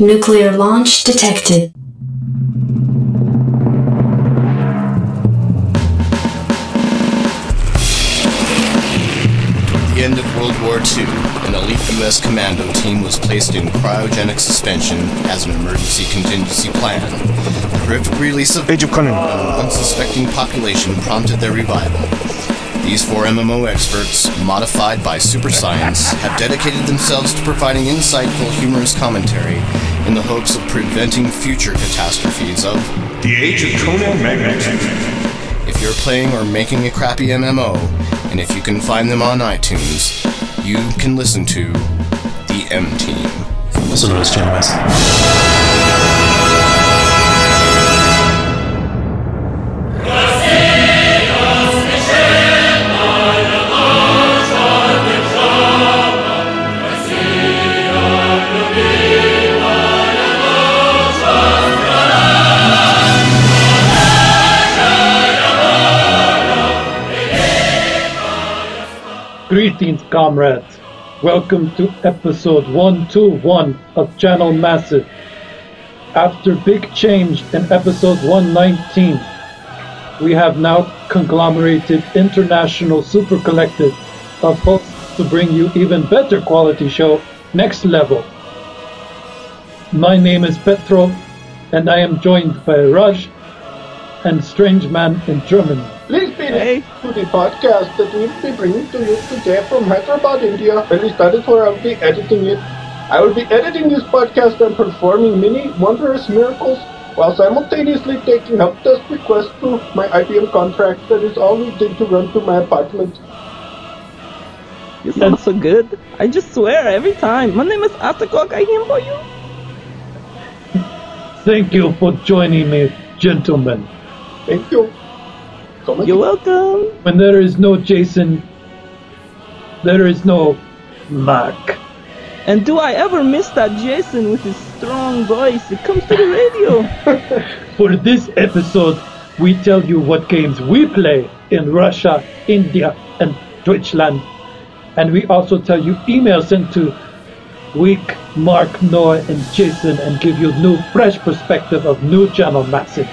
Nuclear launch detected. At the end of World War II, an elite U.S. commando team was placed in cryogenic suspension as an emergency contingency plan. The horrific release of Age of Conan an unsuspecting population prompted their revival. These four MMO experts, modified by super science, have dedicated themselves to providing insightful, humorous commentary in the hopes of preventing future catastrophes of the Age of Conan Magnet. If you're playing or making a crappy MMO, and if you can find them on iTunes, you can listen to the M-Team. Listen to this, Channel Massive. Greetings, comrades. Welcome to episode 121 of Channel Massive. After big change in episode 119, we have now conglomerated international super collective of folks to bring you even better quality show, Next Level. My name is Petro, and I am joined by Raj and Strange Man in German. Please be there to the podcast that we'll be bringing to you today from Hyderabad, India. At least that is where I'll be editing it. I will be editing this podcast and performing many wondrous miracles while simultaneously taking help desk requests to my IBM contract that is all we did to run to my apartment. You sound so good. I just swear every time. My name is Atakok. I am for you. Thank you for joining me, gentlemen. Thank you. You're welcome. When there is no Jason, there is no Mark. And do I ever miss that Jason with his strong voice? It comes to the radio. For this episode, we tell you what games we play in Russia, India, and Deutschland. And we also tell you emails sent to Week, Mark, Noah, and Jason, and give you new, fresh perspective of new Channel Massive.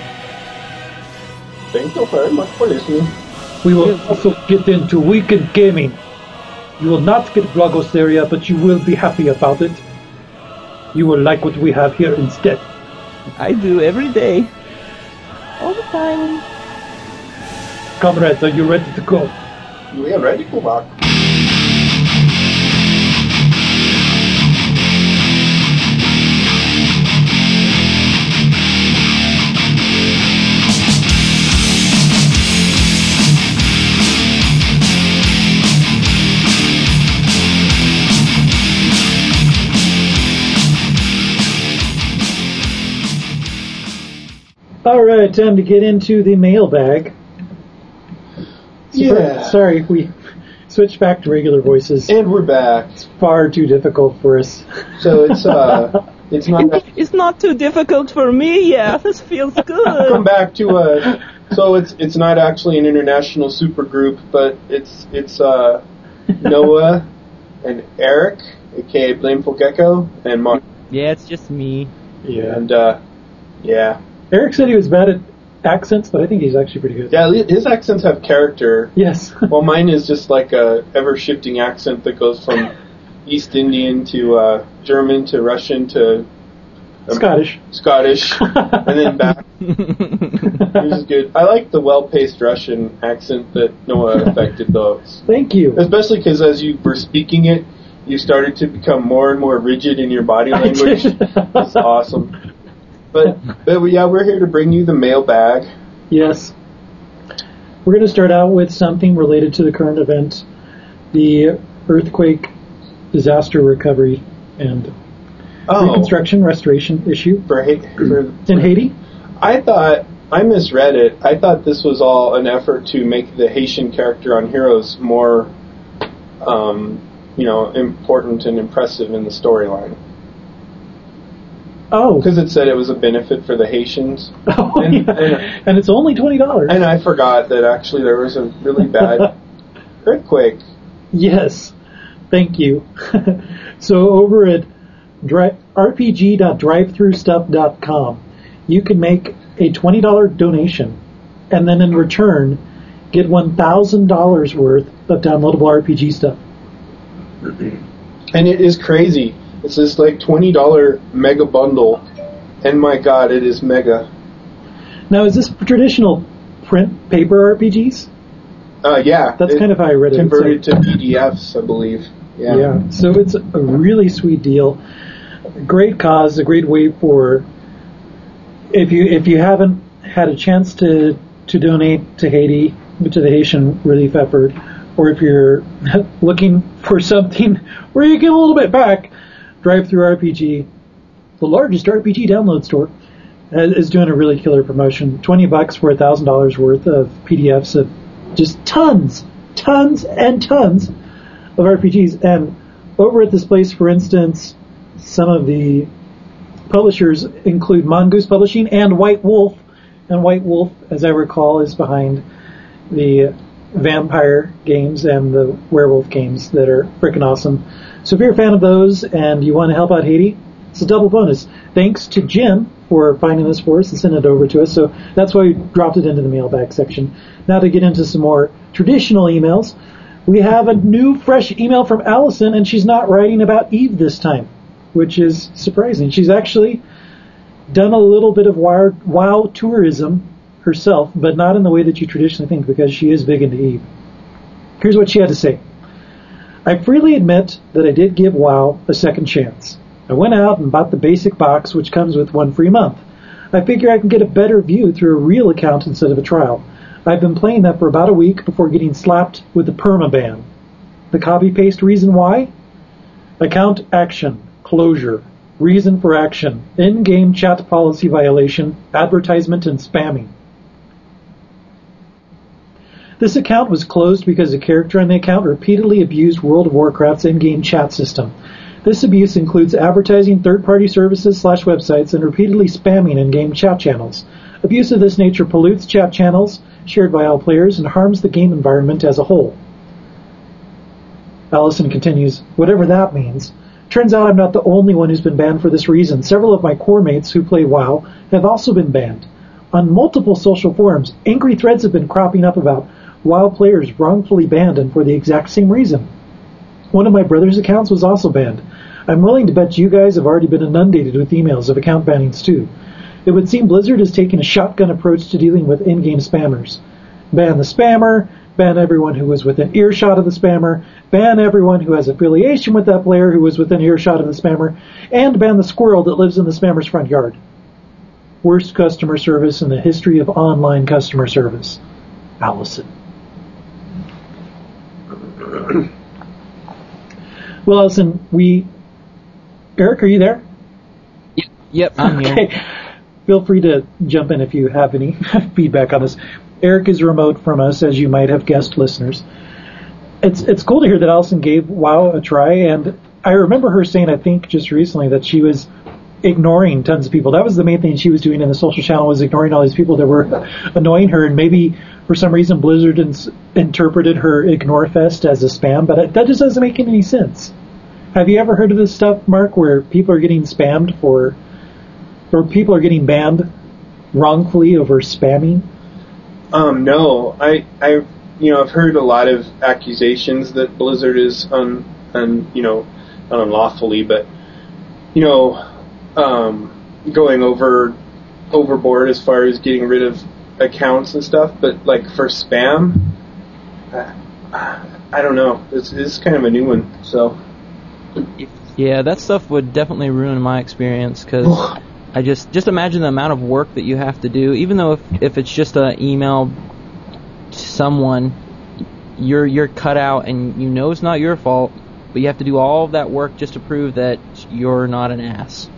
Thank you very much for listening. We will also get into weekend gaming. You will not get Blogos area, but you will be happy about it. You will like what we have here instead. I do every day. All the time. Comrades, are you ready to go? We are ready to walk. All right, time to get into the mailbag. Sorry, we switched back to regular voices. And we're back. It's far too difficult for us. So it's not... It's not too difficult for me, yeah. This feels good. Come back to... So it's not actually an international supergroup, but it's Noah and Eric, a.k.a. Blameful Gecko, and Mark. Yeah, it's just me. Yeah. And, Eric said he was bad at accents, but I think he's actually pretty good. Yeah, his accents have character. Yes. Well, mine is just like a ever-shifting accent that goes from East Indian to German to Russian to... Scottish. And then back. It was good. I like the well-paced Russian accent that Noah affected, though. Thank you. Especially because as you were speaking it, you started to become more and more rigid in your body language. It's awesome. But we're here to bring you the mailbag. Yes. We're going to start out with something related to the current event, the earthquake disaster recovery and reconstruction, restoration issue in Haiti. I thought, I misread it, I thought this was all an effort to make the Haitian character on Heroes more, important and impressive in the storyline. Oh. Because it said it was a benefit for the Haitians. Oh, and it's only $20. And I forgot that actually there was a really bad earthquake. Yes. Thank you. So over at rpg.drivethrustuff.com. You can make a $20 donation and then in return get $1,000 worth of downloadable RPG stuff. And it is crazy. It's this like $20 mega bundle, and my god, it is mega. Now, is this traditional print paper RPGs? Yeah. That's kind of how I read it. Converted to PDFs, I believe. Yeah. So it's a really sweet deal. Great cause, a great way for... If you haven't had a chance to donate to Haiti, to the Haitian relief effort, or if you're looking for something where you get a little bit back, DriveThruRPG, the largest RPG download store, is doing a really killer promotion. $20 for $1,000 worth of PDFs of just tons of RPGs. And over at this place, for instance, some of the publishers include Mongoose Publishing and White Wolf. And White Wolf, as I recall, is behind the vampire games and the werewolf games that are freaking awesome. So if you're a fan of those and you want to help out Haiti, it's a double bonus. Thanks to Jim for finding this for us and sending it over to us. So that's why we dropped it into the mailbag section. Now to get into some more traditional emails, we have a new, fresh email from Allison, and she's not writing about Eve this time, which is surprising. She's actually done a little bit of WoW tourism herself, but not in the way that you traditionally think, because she is big into Eve. Here's what she had to say. I freely admit that I did give WoW a second chance. I went out and bought the basic box, which comes with one free month. I figure I can get a better view through a real account instead of a trial. I've been playing that for about a week before getting slapped with a permaban. The copy-paste reason why? Account action. Closure. Reason for action. In-game chat policy violation. Advertisement and spamming. This account was closed because a character on the account repeatedly abused World of Warcraft's in-game chat system. This abuse includes advertising third-party services /websites and repeatedly spamming in-game chat channels. Abuse of this nature pollutes chat channels shared by all players and harms the game environment as a whole. Allison continues, whatever that means. Turns out I'm not the only one who's been banned for this reason. Several of my core mates who play WoW have also been banned. On multiple social forums, angry threads have been cropping up about WoW players wrongfully banned and for the exact same reason. One of my brother's accounts was also banned. I'm willing to bet you guys have already been inundated with emails of account bannings too. It would seem Blizzard is taking a shotgun approach to dealing with in-game spammers. Ban the spammer, ban everyone who was within earshot of the spammer, ban everyone who has affiliation with that player who was within earshot of the spammer, and ban the squirrel that lives in the spammer's front yard. Worst customer service in the history of online customer service. Allison. Well, Allison, Eric, are you there? Yep, I'm here. Okay. Feel free to jump in if you have any feedback on this. Eric is remote from us, as you might have guessed, listeners. It's cool to hear that Allison gave WoW a try, and I remember her saying, I think just recently, that she was ignoring tons of people. That was the main thing she was doing in the social channel, was ignoring all these people that were annoying her, and maybe for some reason Blizzard interpreted her ignore fest as a spam, but that just doesn't make any sense. Have you ever heard of this stuff, Mark, where people are getting spammed or people are getting banned wrongfully over spamming? No. I've heard a lot of accusations that Blizzard is not unlawfully, but going overboard as far as getting rid of accounts and stuff, but like for spam, I don't know. It's kind of a new one, so. Yeah, that stuff would definitely ruin my experience because I just imagine the amount of work that you have to do. Even though if it's just an email to someone, you're cut out and you know it's not your fault, but you have to do all of that work just to prove that you're not an ass.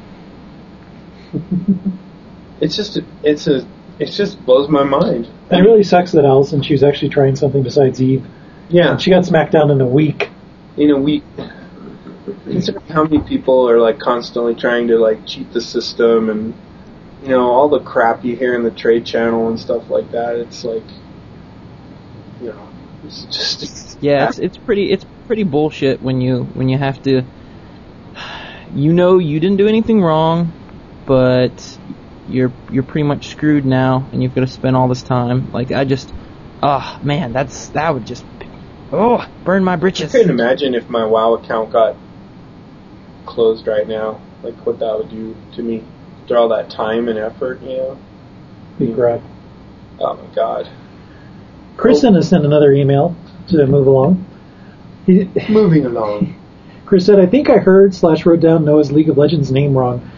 It just blows my mind. It really sucks that Allison, she was actually trying something besides Eve. Yeah. And she got smacked down in a week. In a week. Consider how many people are like constantly trying to like cheat the system and all the crap you hear in the trade channel and stuff like that. It's like it's just it's pretty bullshit when you have to you know you didn't do anything wrong, but you're pretty much screwed now, and you've got to spend all this time. Like, I just, man, that would just, burn my britches. I couldn't imagine if my WoW account got closed right now, like what that would do to me after all that time and effort, you know. Big rug. Oh my God. Chris sent us another email to move along. Moving along. Chris said, I think I heard / wrote down Noah's League of Legends name wrong.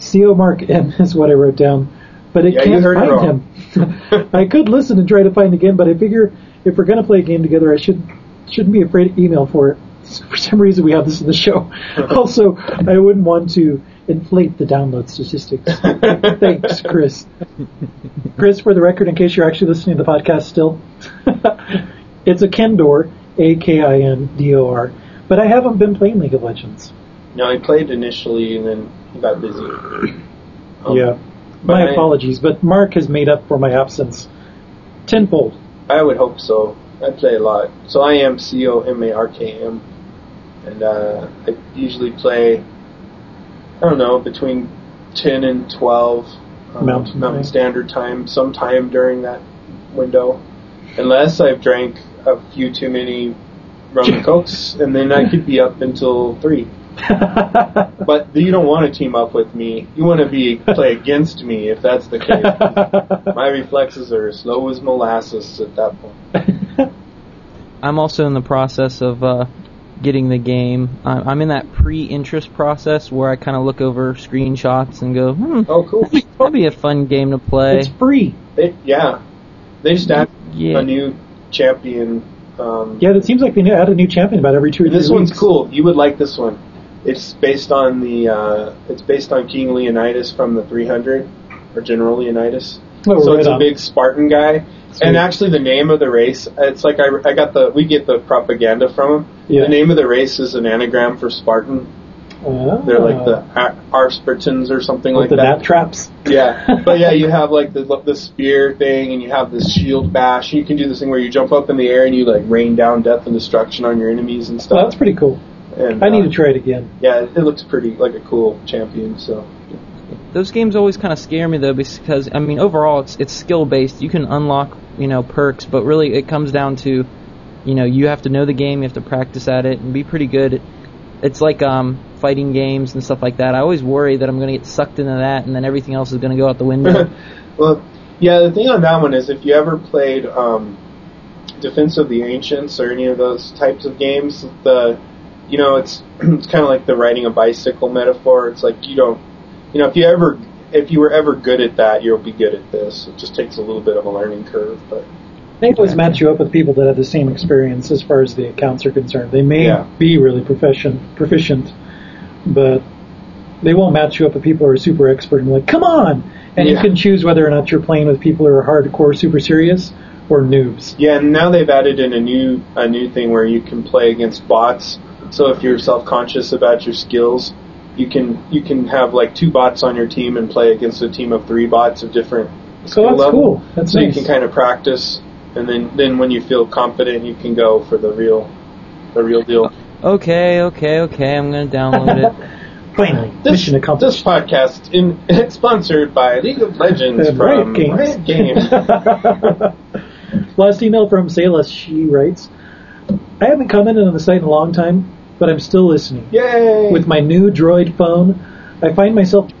CO Mark M is what I wrote down, but I can't find him. I could listen and try to find again, but I figure if we're going to play a game together, I shouldn't be afraid to email for it. For some reason, we have this in the show. Also, I wouldn't want to inflate the download statistics. Thanks, Chris. Chris, for the record, in case you're actually listening to the podcast still, it's a Kindor, A-K-I-N-D-O-R. But I haven't been playing League of Legends. No, I played initially, and then I got busy. Yeah. My apologies, but Mark has made up for my absence tenfold. I would hope so. I play a lot. So I am COMARKM, and I usually play, between 10 and 12 Mountain Standard Time, sometime during that window, unless I've drank a few too many rum and cokes, and then I could be up until 3. But you don't want to team up with me. You want to play against me, if that's the case. My reflexes are as slow as molasses at that point. I'm also in the process of getting the game. I'm in that pre-interest process where I kind of look over screenshots and go, oh, cool. That'd be a fun game to play. It's free. They just added a new champion. It seems like they add a new champion about every 2 or 3 weeks. This one's cool. You would like this one. It's based on King Leonidas from the 300, or General Leonidas. It's a big Spartan guy. Sweet. And actually, the name of the race, it's like we get the propaganda from him. Yeah. The name of the race is an anagram for Spartan. Oh. They're like the Spartans or something like that. The bat traps. Yeah, but you have like the spear thing, and you have this shield bash. You can do this thing where you jump up in the air and you like rain down death and destruction on your enemies and stuff. Oh, that's pretty cool. And I need to try it again. Yeah, it looks pretty like a cool champion. So those games always kind of scare me though, because I mean overall it's skill based. You can unlock perks, but really it comes down to you have to know the game, you have to practice at it, and be pretty good. It's like fighting games and stuff like that. I always worry that I'm going to get sucked into that, and then everything else is going to go out the window. Well, yeah, the thing on that one is if you ever played Defense of the Ancients or any of those types of games, it's kind of like the riding a bicycle metaphor. It's like if you were ever good at that, you'll be good at this. It just takes a little bit of a learning curve, but they always match you up with people that have the same experience as far as the accounts are concerned. They may be really proficient, but they won't match you up with people who are super expert and like, come on! And you can choose whether or not you're playing with people who are hardcore, super serious, or noobs. Yeah, and now they've added in a new thing where you can play against bots. So if you're self-conscious about your skills, you can have like 2 bots on your team and play against a team of 3 bots of different skill level. Cool. That's nice. So you can kind of practice, and then when you feel confident, you can go for the real deal. Okay. I'm gonna download it. Finally, mission accomplished. This podcast it's sponsored by League of Legends from Riot Games. Last email from Salas. She writes, I haven't commented on the site in a long time, but I'm still listening. Yay! With my new Droid phone, I find myself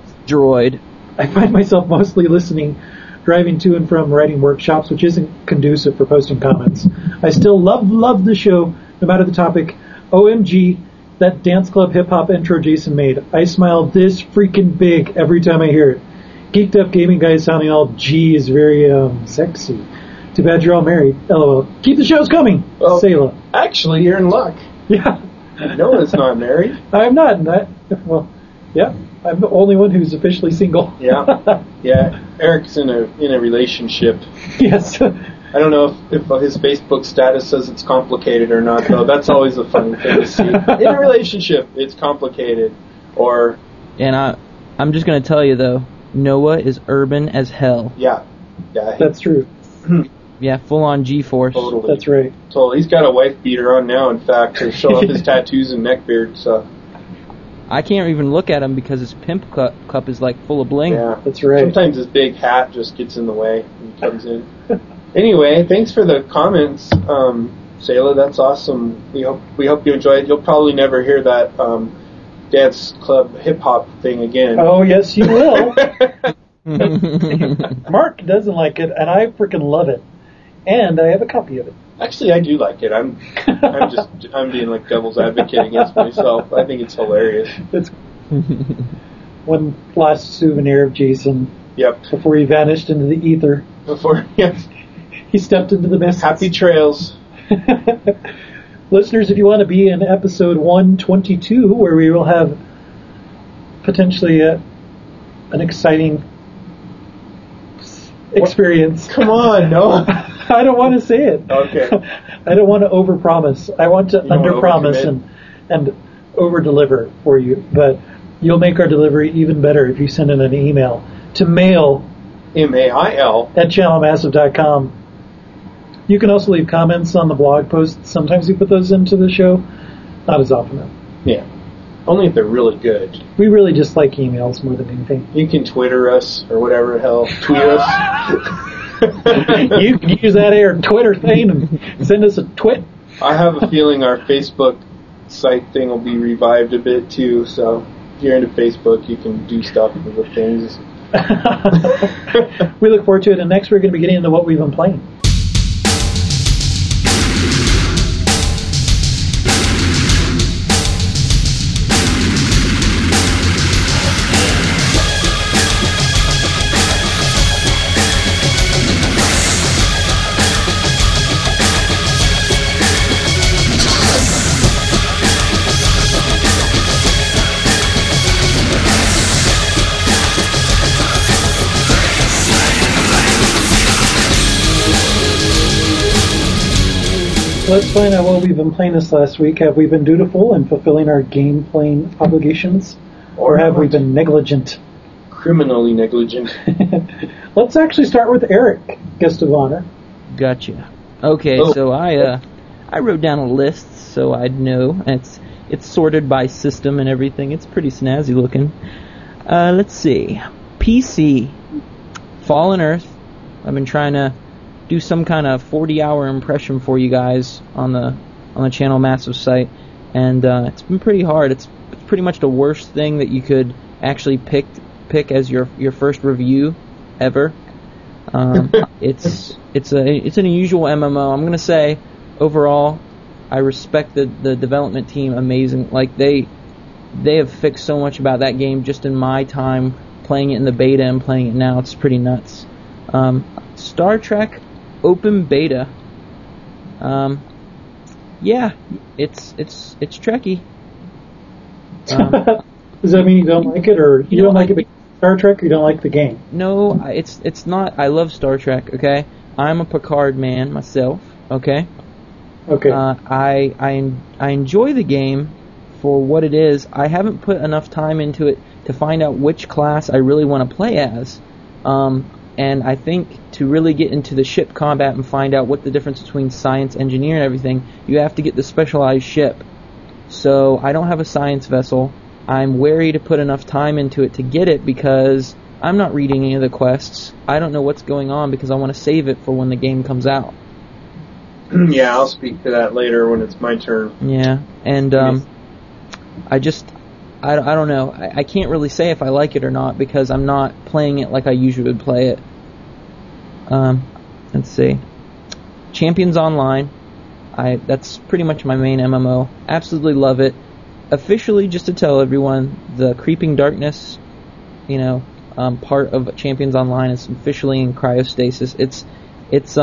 mostly listening, driving to and from writing workshops, which isn't conducive for posting comments. I still love the show, no matter the topic. OMG, that dance club hip-hop intro Jason made. I smile this freaking big every time I hear it. Geeked up gaming guys sounding all G is very sexy. Too bad you're all married. LOL. Keep the shows coming. Well, Sayla. Actually, you're in luck. Yeah. No one's not married. I'm not. I'm the only one who's officially single. Yeah. Eric's in a relationship. Yes. I don't know if his Facebook status says it's complicated or not, though. That's always a fun thing to see. In a relationship, it's complicated. And I'm just going to tell you, though, Noah is urban as hell. Yeah. That's true. Yeah, full-on G-force. Totally. That's right. Totally. He's got a wife beater on now, in fact, to show off his tattoos and neck beard. So I can't even look at him because his pimp cup is like full of bling. Yeah, that's right. Sometimes his big hat just gets in the way and comes in. Anyway, thanks for the comments, Shayla. That's awesome. We hope you enjoyed. You'll probably never hear that dance club hip hop thing again. Oh yes, you will. Mark doesn't like it, and I freaking love it. And I have a copy of it. Actually, I do like it. I'm being like devil's advocate against myself. I think it's hilarious. It's one last souvenir of Jason. Yep. Before he vanished into the ether. Yes. He stepped into the mist. Happy trails. Listeners, if you want to be in episode 122, where we will have potentially an exciting experience. Come on, Noah. I don't want to say it. Okay. I don't want to overpromise. I want to underpromise and overdeliver for you. But you'll make our delivery even better if you send in an email to mail mail@channelmassive.com. You can also leave comments on the blog post. Sometimes we put those into the show. Not as often though. Yeah. Only if they're really good. We really just like emails more than anything. You can Twitter us or whatever the hell. Tweet us. You can use that air Twitter thing and send us a twit. I have a feeling our Facebook site thing will be revived a bit too, so if you're into Facebook, you can do stuff with the things. We look forward to it, and next we're going to be getting into what we've been playing. Let's find out what we've been playing this last week. Have we been dutiful in fulfilling our game playing obligations? Or have we been negligent? Criminally negligent. Let's actually start with Eric, guest of honor. Gotcha. Okay, So I wrote down a list so I'd know. It's sorted by system and everything. It's pretty snazzy looking. Let's see. PC, Fallen Earth. I've been trying to do some kind of 40-hour impression for you guys on the Channel Massive site, and it's been pretty hard. It's pretty much the worst thing that you could actually pick as your first review ever. It's an unusual MMO. I'm gonna say overall, I respect the development team. Amazing, like they have fixed so much about that game just in my time playing it in the beta and playing it now. It's pretty nuts. Star Trek. Open beta. Yeah, it's Trekkie. Does that mean you don't like it, or you don't like it because it's Star Trek, or you don't like the game? No, it's not. I love Star Trek. Okay, I'm a Picard man myself. Okay. I enjoy the game for what it is. I haven't put enough time into it to find out which class I really want to play as. And I think to really get into the ship combat and find out what the difference between science, engineer, and everything, you have to get the specialized ship. So I don't have a science vessel. I'm wary to put enough time into it to get it because I'm not reading any of the quests. I don't know what's going on because I want to save it for when the game comes out. Yeah, I'll speak to that later when it's my turn. Yeah, and I don't know. I can't really say if I like it or not because I'm not playing it like I usually would play it. Let's see. Champions Online. That's pretty much my main MMO. Absolutely love it. Officially, just to tell everyone, the Creeping Darkness, part of Champions Online is officially in cryostasis. It's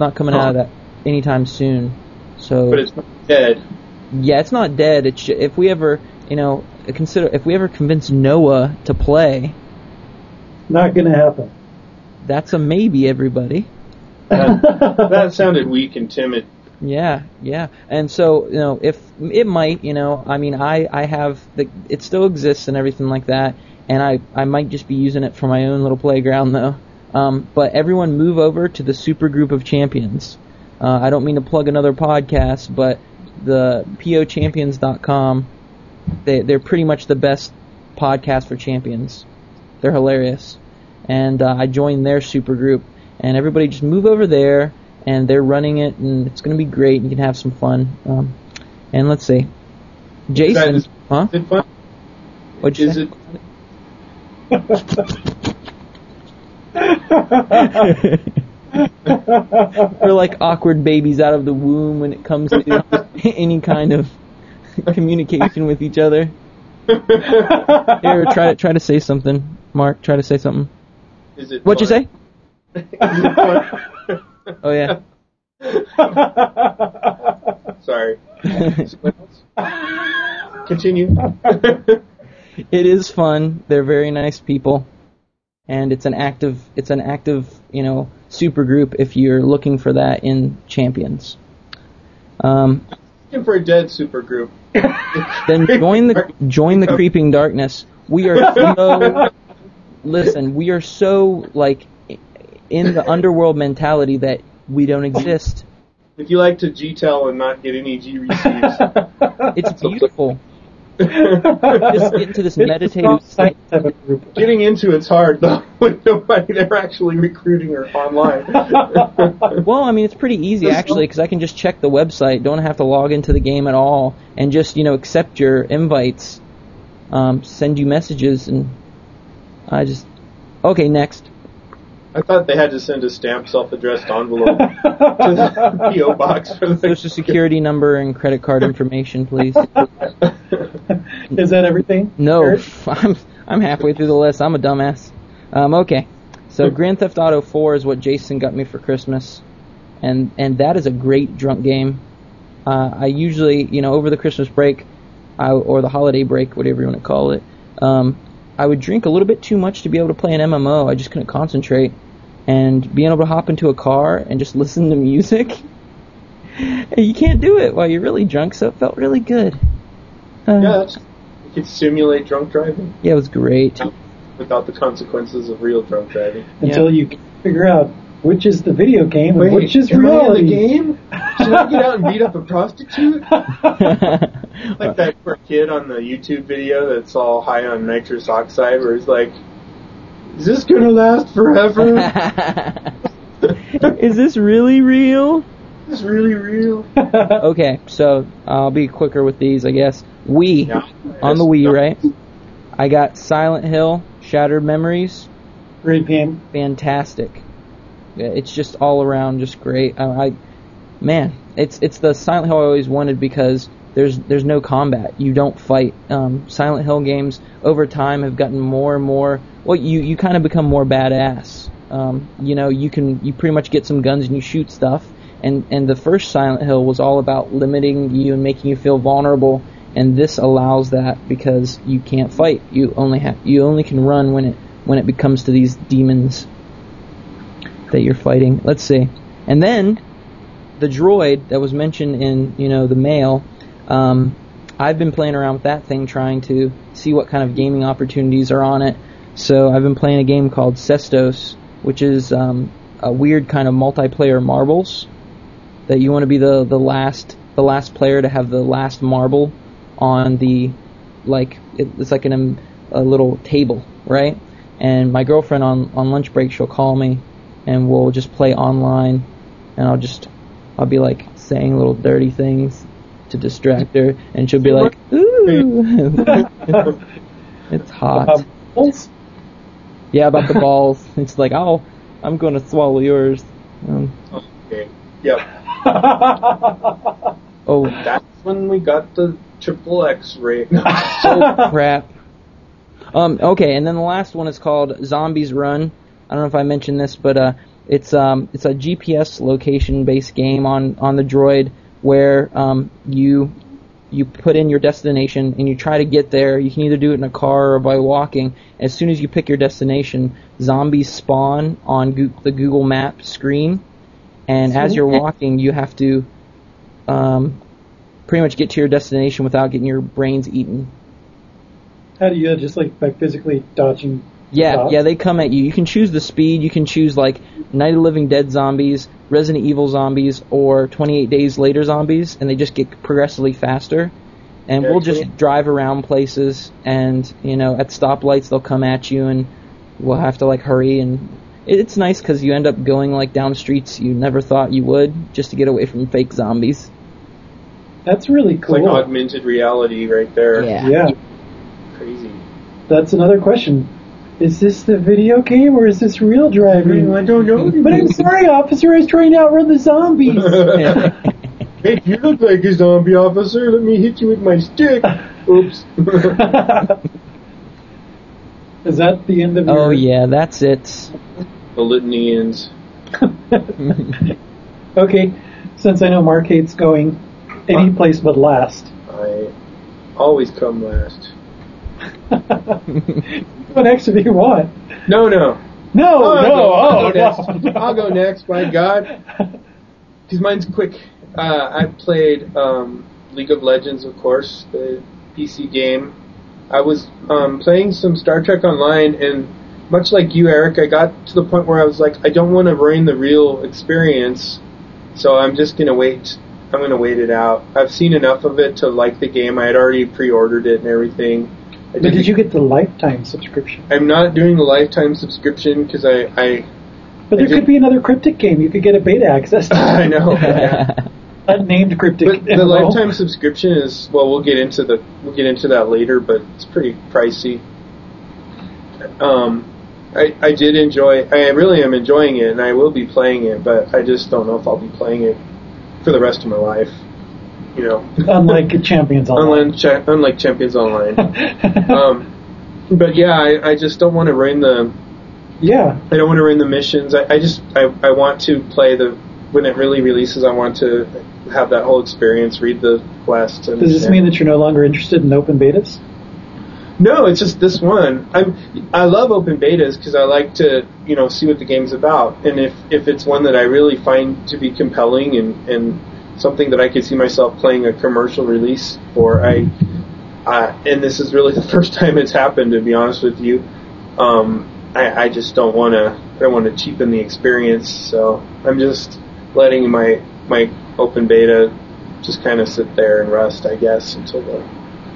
not coming out of that anytime soon. So. But it's not dead. Yeah, it's not dead. If we ever. If we ever convince Noah to play. Not going to happen. That's a maybe, everybody. That sounded weak and timid. Yeah. And so, if it might, I have, it still exists and everything like that, and I might just be using it for my own little playground, though. But everyone move over to the Super Group of Champions. I don't mean to plug another podcast, but the POChampions.com They're pretty much the best podcast for champions. They're hilarious. And I joined their super group. And everybody just move over there, and they're running it, and it's going to be great, and you can have some fun. And let's see. Jason. Is it fun? What'd you say? We're like awkward babies out of the womb when it comes to any kind of communication with each other. Here, try to say something, Mark. Try to say something. Is it What'd fun? You say? Oh yeah. Sorry. Continue. It is fun. They're very nice people, and it's an active super group if you're looking for that in Champions. Looking for a dead super group. Then join the Creeping Darkness. We are so we are so in the underworld mentality that we don't exist. If you like to G-tel and not get any G receives, it's beautiful. Just get into this meditative state. Getting into it's hard, though, with nobody there actually recruiting her online. Well, I mean, it's pretty easy, actually, because I can just check the website, don't have to log into the game at all, and just, accept your invites, send you messages, and I just... Okay, next. I thought they had to send a stamped self-addressed envelope to the P.O. box. For the Social security number and credit card information, please. Is that everything? No, Eric? I'm halfway through the list. I'm a dumbass. Okay, so Grand Theft Auto 4 is what Jason got me for Christmas, and that is a great drunk game. I usually, over the Christmas break, or the holiday break, whatever you want to call it, I would drink a little bit too much to be able to play an MMO. I just couldn't concentrate. And being able to hop into a car and just listen to music, you can't do it while you're really drunk, so it felt really good. You could simulate drunk driving. Yeah, it was great. Without the consequences of real drunk driving. Until you can figure out which is the video game and which is reality. The game? Should I get out and beat up a prostitute? Like that poor kid on the YouTube video that's all high on nitrous oxide where he's like, is this going to last forever? Is this really real? Is this really real? Okay, so I'll be quicker with these, I guess. Wii. Yeah, on the Wii, right? I got Silent Hill, Shattered Memories. Great game. Fantastic. It's just all around just great. It's the Silent Hill I always wanted because there's no combat. You don't fight. Silent Hill games over time have gotten more and more... Well, you kind of become more badass. You pretty much get some guns and you shoot stuff. And the first Silent Hill was all about limiting you and making you feel vulnerable. And this allows that because you can't fight. You only can run when it becomes to these demons that you're fighting. Let's see. And then the droid that was mentioned in the mail. I've been playing around with that thing, trying to see what kind of gaming opportunities are on it. So I've been playing a game called Cestos, which is a weird kind of multiplayer marbles that you want to be the last player to have the last marble on the it's like a little table, right? And my girlfriend on lunch break, she'll call me and we'll just play online, and I'll be like saying little dirty things to distract her, and she'll be like, "Ooh, it's hot." Yeah, about the balls. It's like, oh, I'm going to swallow yours. Okay. Yep. Oh, that's when we got the triple X rate. Oh, crap. Okay, and then the last one is called Zombies Run. I don't know if I mentioned this, but it's a GPS location-based game on the Droid where you put in your destination and you try to get there. You can either do it in a car or by walking. As soon as you pick your destination, zombies spawn on the Google Map screen, and as you're walking, you have to pretty much get to your destination without getting your brains eaten. How do you do that? Just by physically dodging? Yeah, they come at you. You can choose the speed. You can choose Night of the Living Dead zombies, Resident Evil zombies, or 28 Days Later zombies, and they just get progressively faster. And we'll just drive around places, and, you know, at stoplights they'll come at you, and we'll have to, like, hurry. And it's nice because you end up going, like, down streets you never thought you would, just to get away from fake zombies. That's really cool. It's like augmented reality right there. Yeah. Crazy. That's another question. Is this the video game, or is this real driving? I don't know. But I'm sorry, officer, I was trying to outrun the zombies. Hey, you look like a zombie, officer. Let me hit you with my stick. Oops. Is that the end of it? Oh, yeah, that's it. The litany ends. Okay, since I know Mark hates going any place but last. I always come last. Go next if you want. No. I'll go next, by God. Because mine's quick. I played League of Legends, of course, the PC game. I was playing some Star Trek Online, and much like you, Eric, I got to the point where I was like, I don't want to ruin the real experience, so I'm just going to wait. I'm going to wait it out. I've seen enough of it to like the game. I had already pre-ordered it and everything. But did you get the lifetime subscription? I'm not doing the lifetime subscription because But there could be another cryptic game. You could get a beta access to it. I know. Yeah. Unnamed cryptic. But the lifetime subscription is, well, we'll get into that later, but it's pretty pricey. I did enjoy. I really am enjoying it, and I will be playing it, but I just don't know if I'll be playing it for the rest of my life. You know, unlike Champions Online. Unlike Champions Online. But yeah, I just don't want to ruin the. Yeah. I don't want to ruin the missions. I want to play when it really releases, I want to have that whole experience, read the quests. And, does this mean that you're no longer interested in open betas? No, it's just this one. I love open betas because I like to, you know, see what the game's about. And if it's one that I really find to be compelling and something that I could see myself playing a commercial release for, and this is really the first time it's happened, to be honest with you, I just don't want to cheapen the experience, so I'm just letting my open beta just kind of sit there and rust, I guess, until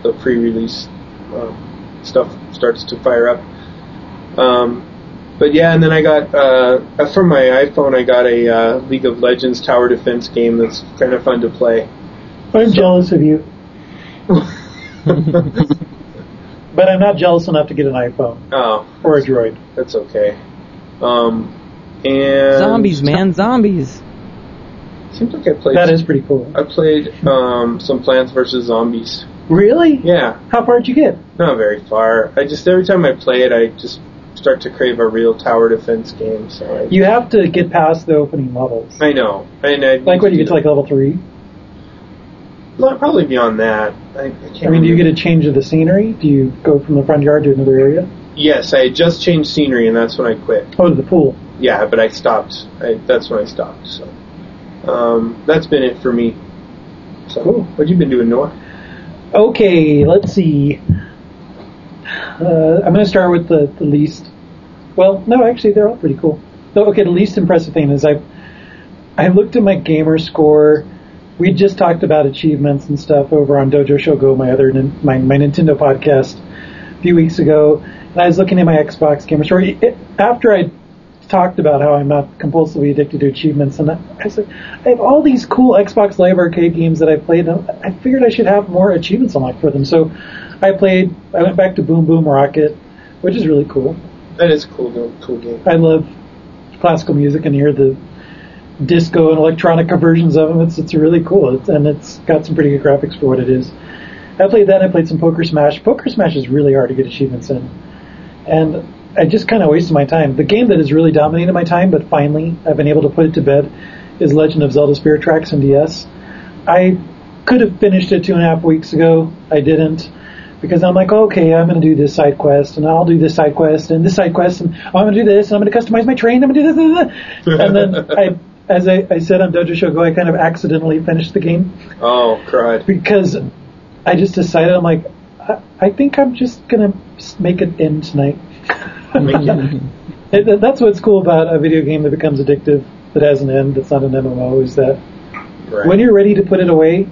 the pre-release stuff starts to fire up. But yeah, and then I got from my iPhone, I got a League of Legends tower defense game that's kind of fun to play. I'm jealous of you. But I'm not jealous enough to get an iPhone. Oh. Or a Droid. That's okay. And zombies, man, zombies. Seems like I played... That is pretty cool. I played some Plants vs. Zombies. Really? Yeah. How far did you get? Not very far. I just, every time I play it, I just start to crave a real tower defense game. So you have to get past the opening levels. I know. And I like when you get to, like, level 3? Probably beyond that. I mean, do you get a change of the scenery? Do you go from the front yard to another area? Yes, I had just changed scenery, and that's when I quit. Oh, to the pool. Yeah, but I stopped. That's when I stopped. So that's been it for me. So, cool. What you been doing, Noah? Okay, let's see. I'm going to start with the least. Well, no, actually, they're all pretty cool. Okay, the least impressive thing is I looked at my gamer score. We just talked about achievements and stuff over on Dojo Show Go, my Nintendo podcast, a few weeks ago. And I was looking at my Xbox gamer score after I talked about how I'm not compulsively addicted to achievements, and I was like, I have all these cool Xbox Live Arcade games that I played, and I figured I should have more achievements unlocked for them. So I went back to Boom Boom Rocket, which is really cool. That is a cool game. I love classical music and hear the disco and electronica versions of them. It's really cool, and it's got some pretty good graphics for what it is. I played that, and I played some Poker Smash. Poker Smash is really hard to get achievements in, and I just kind of wasted my time. The game that has really dominated my time, but finally I've been able to put it to bed, is Legend of Zelda Spirit Tracks on DS. I could have finished it 2.5 weeks ago. I didn't, because I'm like, okay, I'm going to do this side quest, and I'll do this side quest, and I'm going to do this, and I'm going to customize my train, I'm going to do this, and then As I said on Dojo Show Go, I kind of accidentally finished the game. Oh, cried. Because I just decided, I'm like, I think I'm just going to make it end tonight. That's what's cool about a video game that becomes addictive, that has an end, that's not an MMO, is that when you're ready to put it away,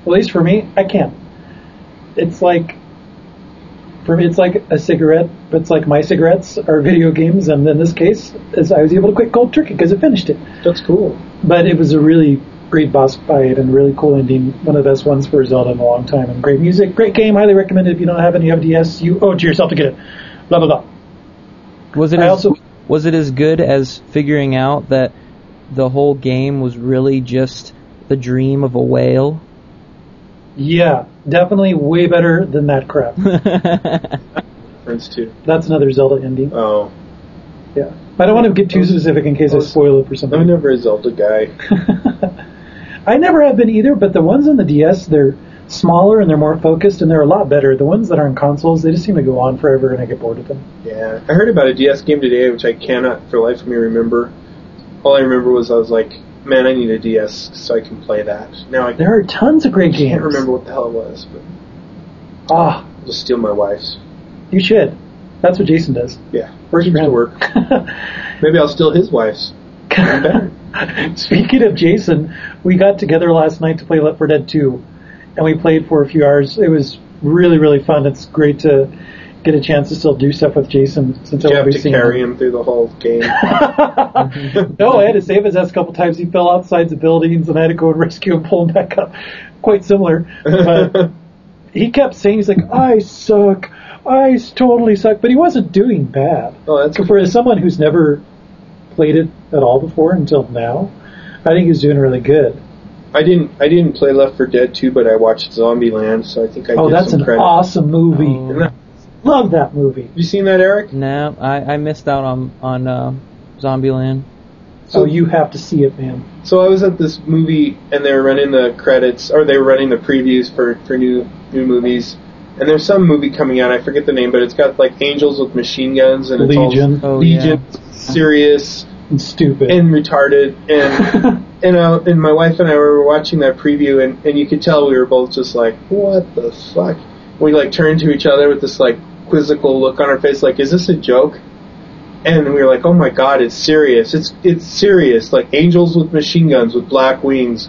at least for me, I can't. For me, it's like a cigarette, but it's like my cigarettes are video games, and in this case, I was able to quit cold turkey because I finished it. That's cool. But it was a really great boss fight and really cool ending. One of the best ones for Zelda in a long time. And great music, great game, highly recommend it. If you don't have it, you have DS, you owe it to yourself to get it. Blah, blah, blah. Was it as good as figuring out that the whole game was really just the dream of a whale? Yeah, definitely way better than that crap. That's another Zelda ending. Oh. Yeah. I don't want to get too specific in case I spoil it for something. I'm never a Zelda guy. I never have been either, but the ones on the DS, they're smaller and they're more focused and they're a lot better. The ones that are on consoles, they just seem to go on forever and I get bored of them. Yeah. I heard about a DS game today, which I cannot for life of me remember. All I remember was I was like, man, I need a DS so I can play that. There are tons of great games. I can't remember what the hell it was, but I'll just steal my wife's. You should. That's what Jason does. Yeah. First to work. Maybe I'll steal his wife's. Better. Speaking of Jason, we got together last night to play Left 4 Dead 2, and we played for a few hours. It was really, really fun. It's great to get a chance to still do stuff with Jason. Since you have to carry him through the whole game? No, I had to save his ass a couple times. He fell outside the buildings, and I had to go and rescue him, pull him back up. Quite similar. But he kept saying, he's like, I suck. I totally suck. But he wasn't doing bad. Oh, that's for someone who's never played it at all before until now, I think he was doing really good. I didn't play Left 4 Dead 2, but I watched Zombieland, so I think I get some credit. Oh, that's an awesome movie. Love that movie. Have you seen that, Eric? No, I missed out on Zombieland. So you have to see it, man. So I was at this movie, and they were running the credits, or they were running the previews for new movies. And there's some movie coming out, I forget the name, but it's got like angels with machine guns, and it's Legion. Legion, yeah. Serious and stupid and retarded, and and my wife and I were watching that preview, and you could tell we were both just like, what the fuck? We like turned to each other with this like quizzical look on our face, like, is this a joke? And we were like, oh my god, it's serious. It's serious. Like angels with machine guns with black wings.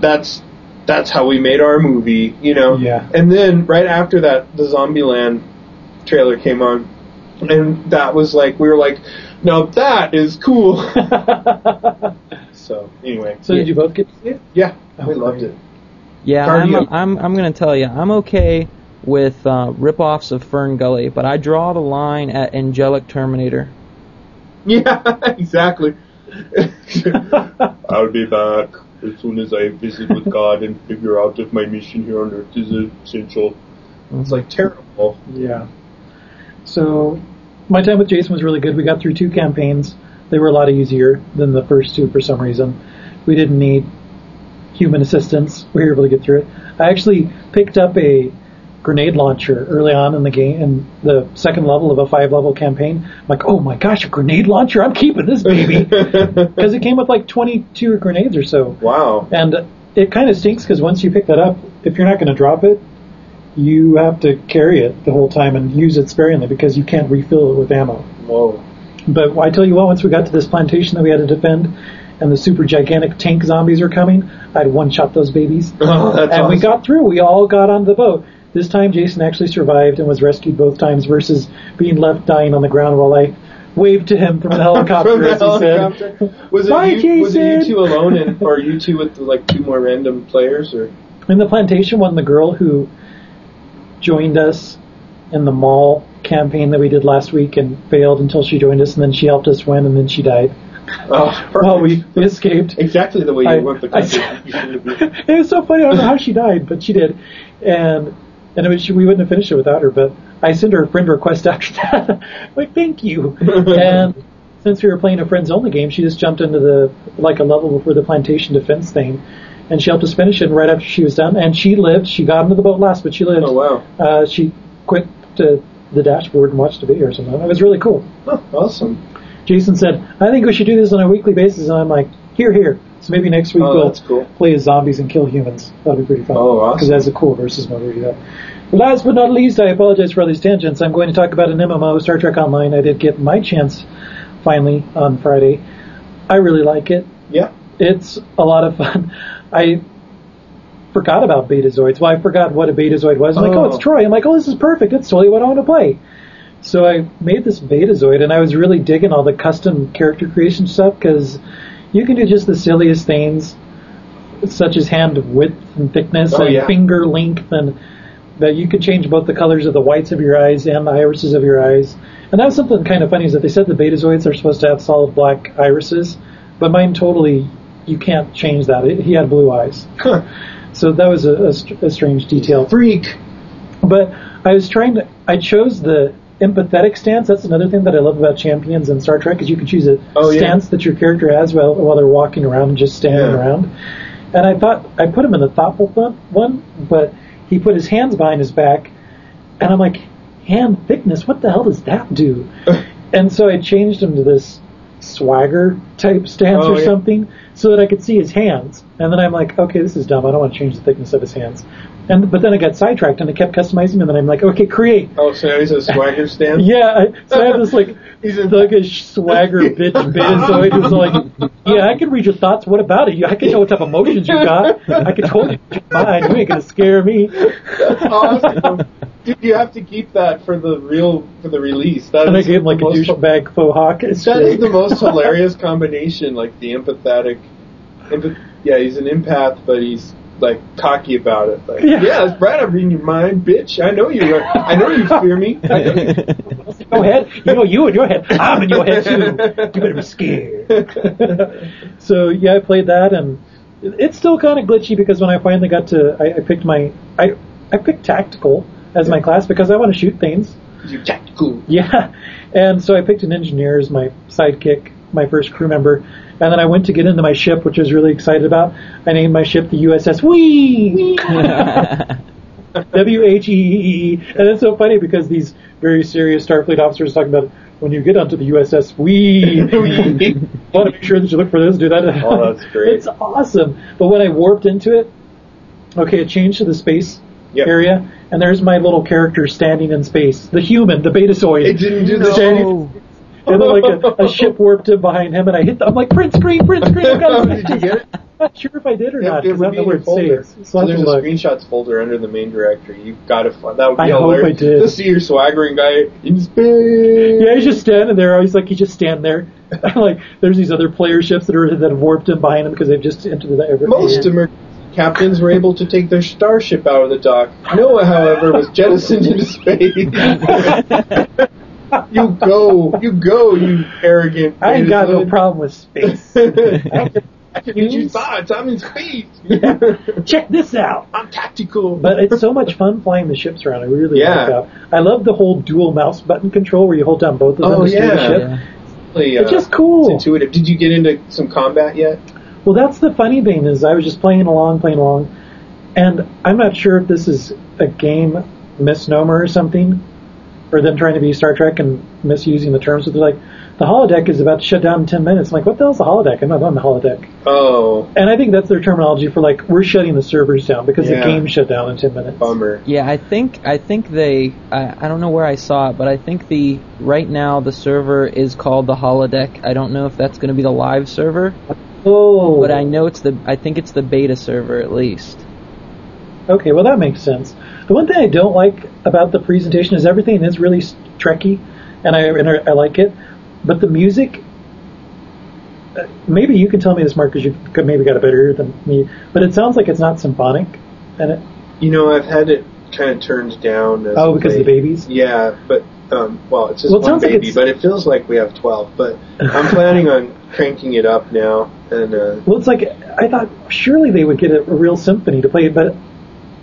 That's how we made our movie, you know? Yeah. And then right after that, the Zombieland trailer came on, and that was like, we were like, now that is cool. So anyway. So did you both get to see it? Yeah. Oh, we loved it. Yeah, I'm gonna tell you, I'm okay with rip-offs of Fern Gully, but I draw the line at Angelic Terminator. Yeah, exactly. I'll be back as soon as I visit with God and figure out if my mission here on Earth is essential. It's like terrible. Yeah. So my time with Jason was really good. We got through 2 campaigns. They were a lot easier than the first 2 for some reason. We didn't need human assistance. We were able to get through it. I actually picked up a grenade launcher early on in the game, in the second level of a 5-level campaign. I'm like, oh my gosh, a grenade launcher? I'm keeping this baby. Because it came with like 22 grenades or so. Wow. And it kind of stinks because once you pick that up, if you're not going to drop it, you have to carry it the whole time and use it sparingly because you can't refill it with ammo. Whoa. But I tell you what, once we got to this plantation that we had to defend, and the super gigantic tank zombies are coming, I'd one-shot those babies. Oh, that's awesome. We got through. We all got on the boat. This time, Jason actually survived and was rescued both times versus being left dying on the ground while I waved to him from the helicopter, as he said. Bye, Jason! Was it you two alone, or you two with like 2 more random players? Or in the plantation one, the girl who joined us in the mall campaign that we did last week and failed until she joined us, and then she helped us win, and then she died. Well, we escaped. Exactly the way you worked the country. It was so funny. I don't know how she died, but she did. And we wouldn't have finished it without her, but I sent her a friend request after that. Like, thank you. And since we were playing a friends-only game, she just jumped into a level before the plantation defense thing, and she helped us finish it right after she was done. And she lived. She got into the boat last, but she lived. Oh, wow. She quit the dashboard and watched a video or something. It was really cool. Oh, awesome. Jason said, I think we should do this on a weekly basis. And I'm like, here. So maybe next week we'll play as zombies and kill humans. That'll be pretty fun. Oh, awesome. Because that's a cool versus movie. Yeah. Last but not least, I apologize for all these tangents. I'm going to talk about an MMO, Star Trek Online. I did get my chance finally on Friday. I really like it. Yeah. It's a lot of fun. I forgot about Betazoids. Well, I forgot what a Betazoid was. I'm like, oh, it's Troy. I'm like, oh, this is perfect. That's totally what I want to play. So I made this Betazoid, and I was really digging all the custom character creation stuff, because you can do just the silliest things, such as hand width and thickness and finger length, and that you could change both the colors of the whites of your eyes and the irises of your eyes. And that was something kind of funny, is that they said the Betazoids are supposed to have solid black irises, but mine totally, you can't change that. He had blue eyes. Huh. So that was a strange detail. Freak! But I was trying to, I chose the empathetic stance. That's another thing that I love about Champions and Star Trek, is you can choose a stance that your character has while they're walking around and just standing around. And I thought, I put him in the thoughtful one, but he put his hands behind his back, and I'm like, hand thickness, what the hell does that do? And so I changed him to this swagger type stance or something, so that I could see his hands. And then I'm like, okay, this is dumb. I don't want to change the thickness of his hands. And but then I got sidetracked, and I kept customizing, and then I'm like, okay, create. Oh, so now he's a swagger stance? So I have this, like, thuggish swagger bitch Betazoid who's like, yeah, I can read your thoughts. What about it? I can know what type of emotions you got. I can totally read your mind. You ain't going to scare me. That's awesome. Dude, you have to keep that for the real, for the release. That and I gave him, like, a douchebag faux hawk. That is the most hilarious combination, like, the empathetic. Yeah, he's an empath, but he's, like, cocky about it. Like, yeah, it's right. I'm reading your mind, bitch. I know you. I know you fear me. I know you. Go ahead. You know you in your head. I'm in your head, too. You better be scared. So, yeah, I played that, and it's still kind of glitchy, because when I finally got to, I picked tactical as my class, because I want to shoot things. You tactical. Yeah. And so I picked an engineer as my sidekick, my first crew member. And then I went to get into my ship, which I was really excited about. I named my ship the USS Whee! W-H-E-E-E. And it's so funny, because these very serious Starfleet officers talking about, when you get onto the USS Whee, I want to make sure that you look for this, do that. Oh, that's great. It's awesome. But when I warped into it, it changed to the space area, and there's my little character standing in space. The human, the Betazoid. It didn't do the And then, like, a ship warped in behind him, and I hit the... I'm like, print screen. I've got to... Did you get it? I'm not sure if I did or not, because I don't know where it saves. So there's a screenshots folder under the main directory. You've got to find... That would be hilarious. I hope I did. Just see your swaggering guy in space. Yeah, he's just standing there. He's just standing there. Like, there's these other player ships that have warped in behind him, because they've just entered the Evergreen. Most American captains were able to take their starship out of the dock. Noah, however, was jettisoned into space. You go, you arrogant. I ain't got no problem with space. I can read your thoughts. I'm in space. Yeah. Check this out. I'm tactical. But it's so much fun flying the ships around. I really like that. I love the whole dual mouse button control where you hold down both of them to steer the ship. Yeah. It's just cool. It's intuitive. Did you get into some combat yet? Well, that's the funny thing is I was just playing along. And I'm not sure if this is a game misnomer or something, or them trying to be Star Trek and misusing the terms. They're like, the holodeck is about to shut down in 10 minutes. I'm like, what the hell's the holodeck? I'm not on the holodeck. Oh. And I think that's their terminology for, like, we're shutting the servers down because the game shut down in 10 minutes. Bummer. Yeah, I think they, I don't know where I saw it, but I think right now the server is called the holodeck. I don't know if that's going to be the live server. Oh. But I know I think it's the beta server at least. Okay, well, that makes sense. The one thing I don't like about the presentation is everything is really Trekky, and I like it, but the music, maybe you can tell me this, Mark, because you've maybe got a better ear than me, but it sounds like it's not symphonic. And I've had it kind of turned down. Because of the babies? Yeah, but, it's just one baby, like, but it feels like we have 12, but I'm planning on cranking it up now. And it's like, I thought surely they would get a real symphony to play, but...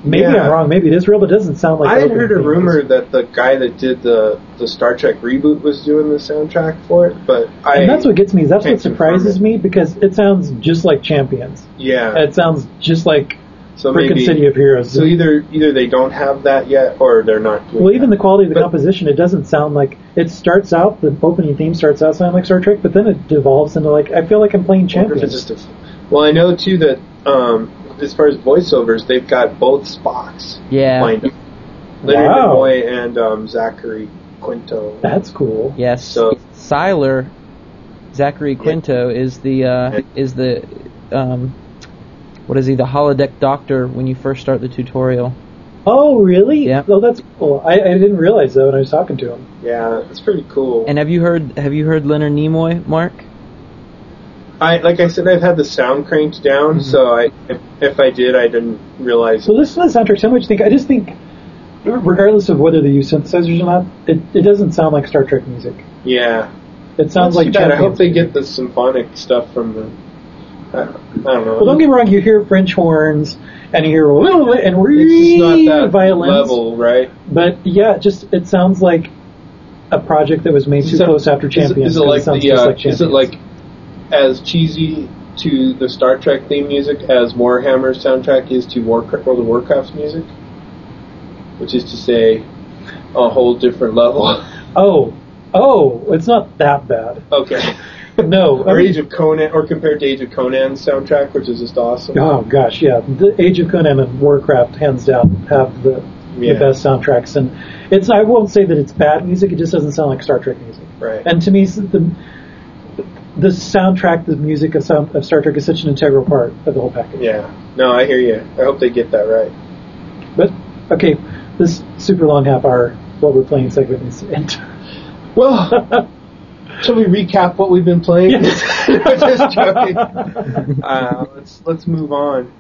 Maybe I'm wrong. Maybe it is real, but it doesn't sound like... I had heard a rumor that the guy that did the Star Trek reboot was doing the soundtrack for it, but and that's what gets me. That's what surprises me, because it sounds just like Champions. Yeah. It sounds just like freaking City of Heroes. So either they don't have that yet, or they're not doing it. Well, even the quality of the composition, it doesn't sound like... It starts out, the opening theme starts out sounding like Star Trek, but then it devolves into, like, I feel like I'm playing Champions. Well, I know, too, that... as far as voiceovers, they've got both Spocks. Yeah. Leonard Nimoy and Zachary Quinto. That's cool. Yes. So Siler, Zachary Quinto is the what is he, the holodeck doctor when you first start the tutorial. Oh, really? Yeah. Oh, that's cool. I didn't realize that when I was talking to him. Yeah, that's pretty cool. And have you heard Leonard Nimoy, Mark? Like I said, I've had the sound cranked down, so if I did, I didn't realize. Well, listen to the soundtrack so much. I just think, regardless of whether they use synthesizers or not, it doesn't sound like Star Trek music. Yeah. It sounds like Champions. I hope they get the symphonic stuff from the... I don't know. Well, don't get me wrong. You hear French horns, and you hear... and it's just not that violence, level, right? But, yeah, just it sounds like a project that was made too close after Champions. Is it like... as cheesy to the Star Trek theme music as Warhammer's soundtrack is to World of Warcraft's music, which is to say, a whole different level. Oh, it's not that bad. Okay. No. Or Age of Conan, or compared to Age of Conan's soundtrack, which is just awesome. Oh gosh, yeah, the Age of Conan and Warcraft, hands down, have the best soundtracks, and it's. I won't say that it's bad music. It just doesn't sound like Star Trek music. Right. And to me, the soundtrack, the music of Star Trek is such an integral part of the whole package. Yeah. No, I hear you. I hope they get that right. But, okay, this super long half hour, what we're playing segment is end. Well, shall we recap what we've been playing? Yes. I'm just joking. Let's move on.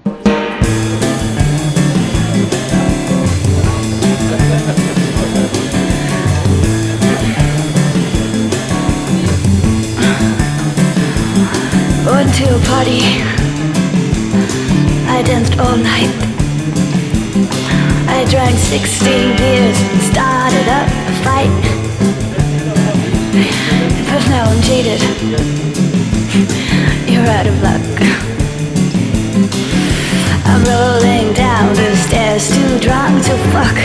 Went to a party, I danced all night, I drank 16 beers and started up a fight. But now I'm jaded, you're out of luck. I'm rolling down the stairs, too drunk to fuck.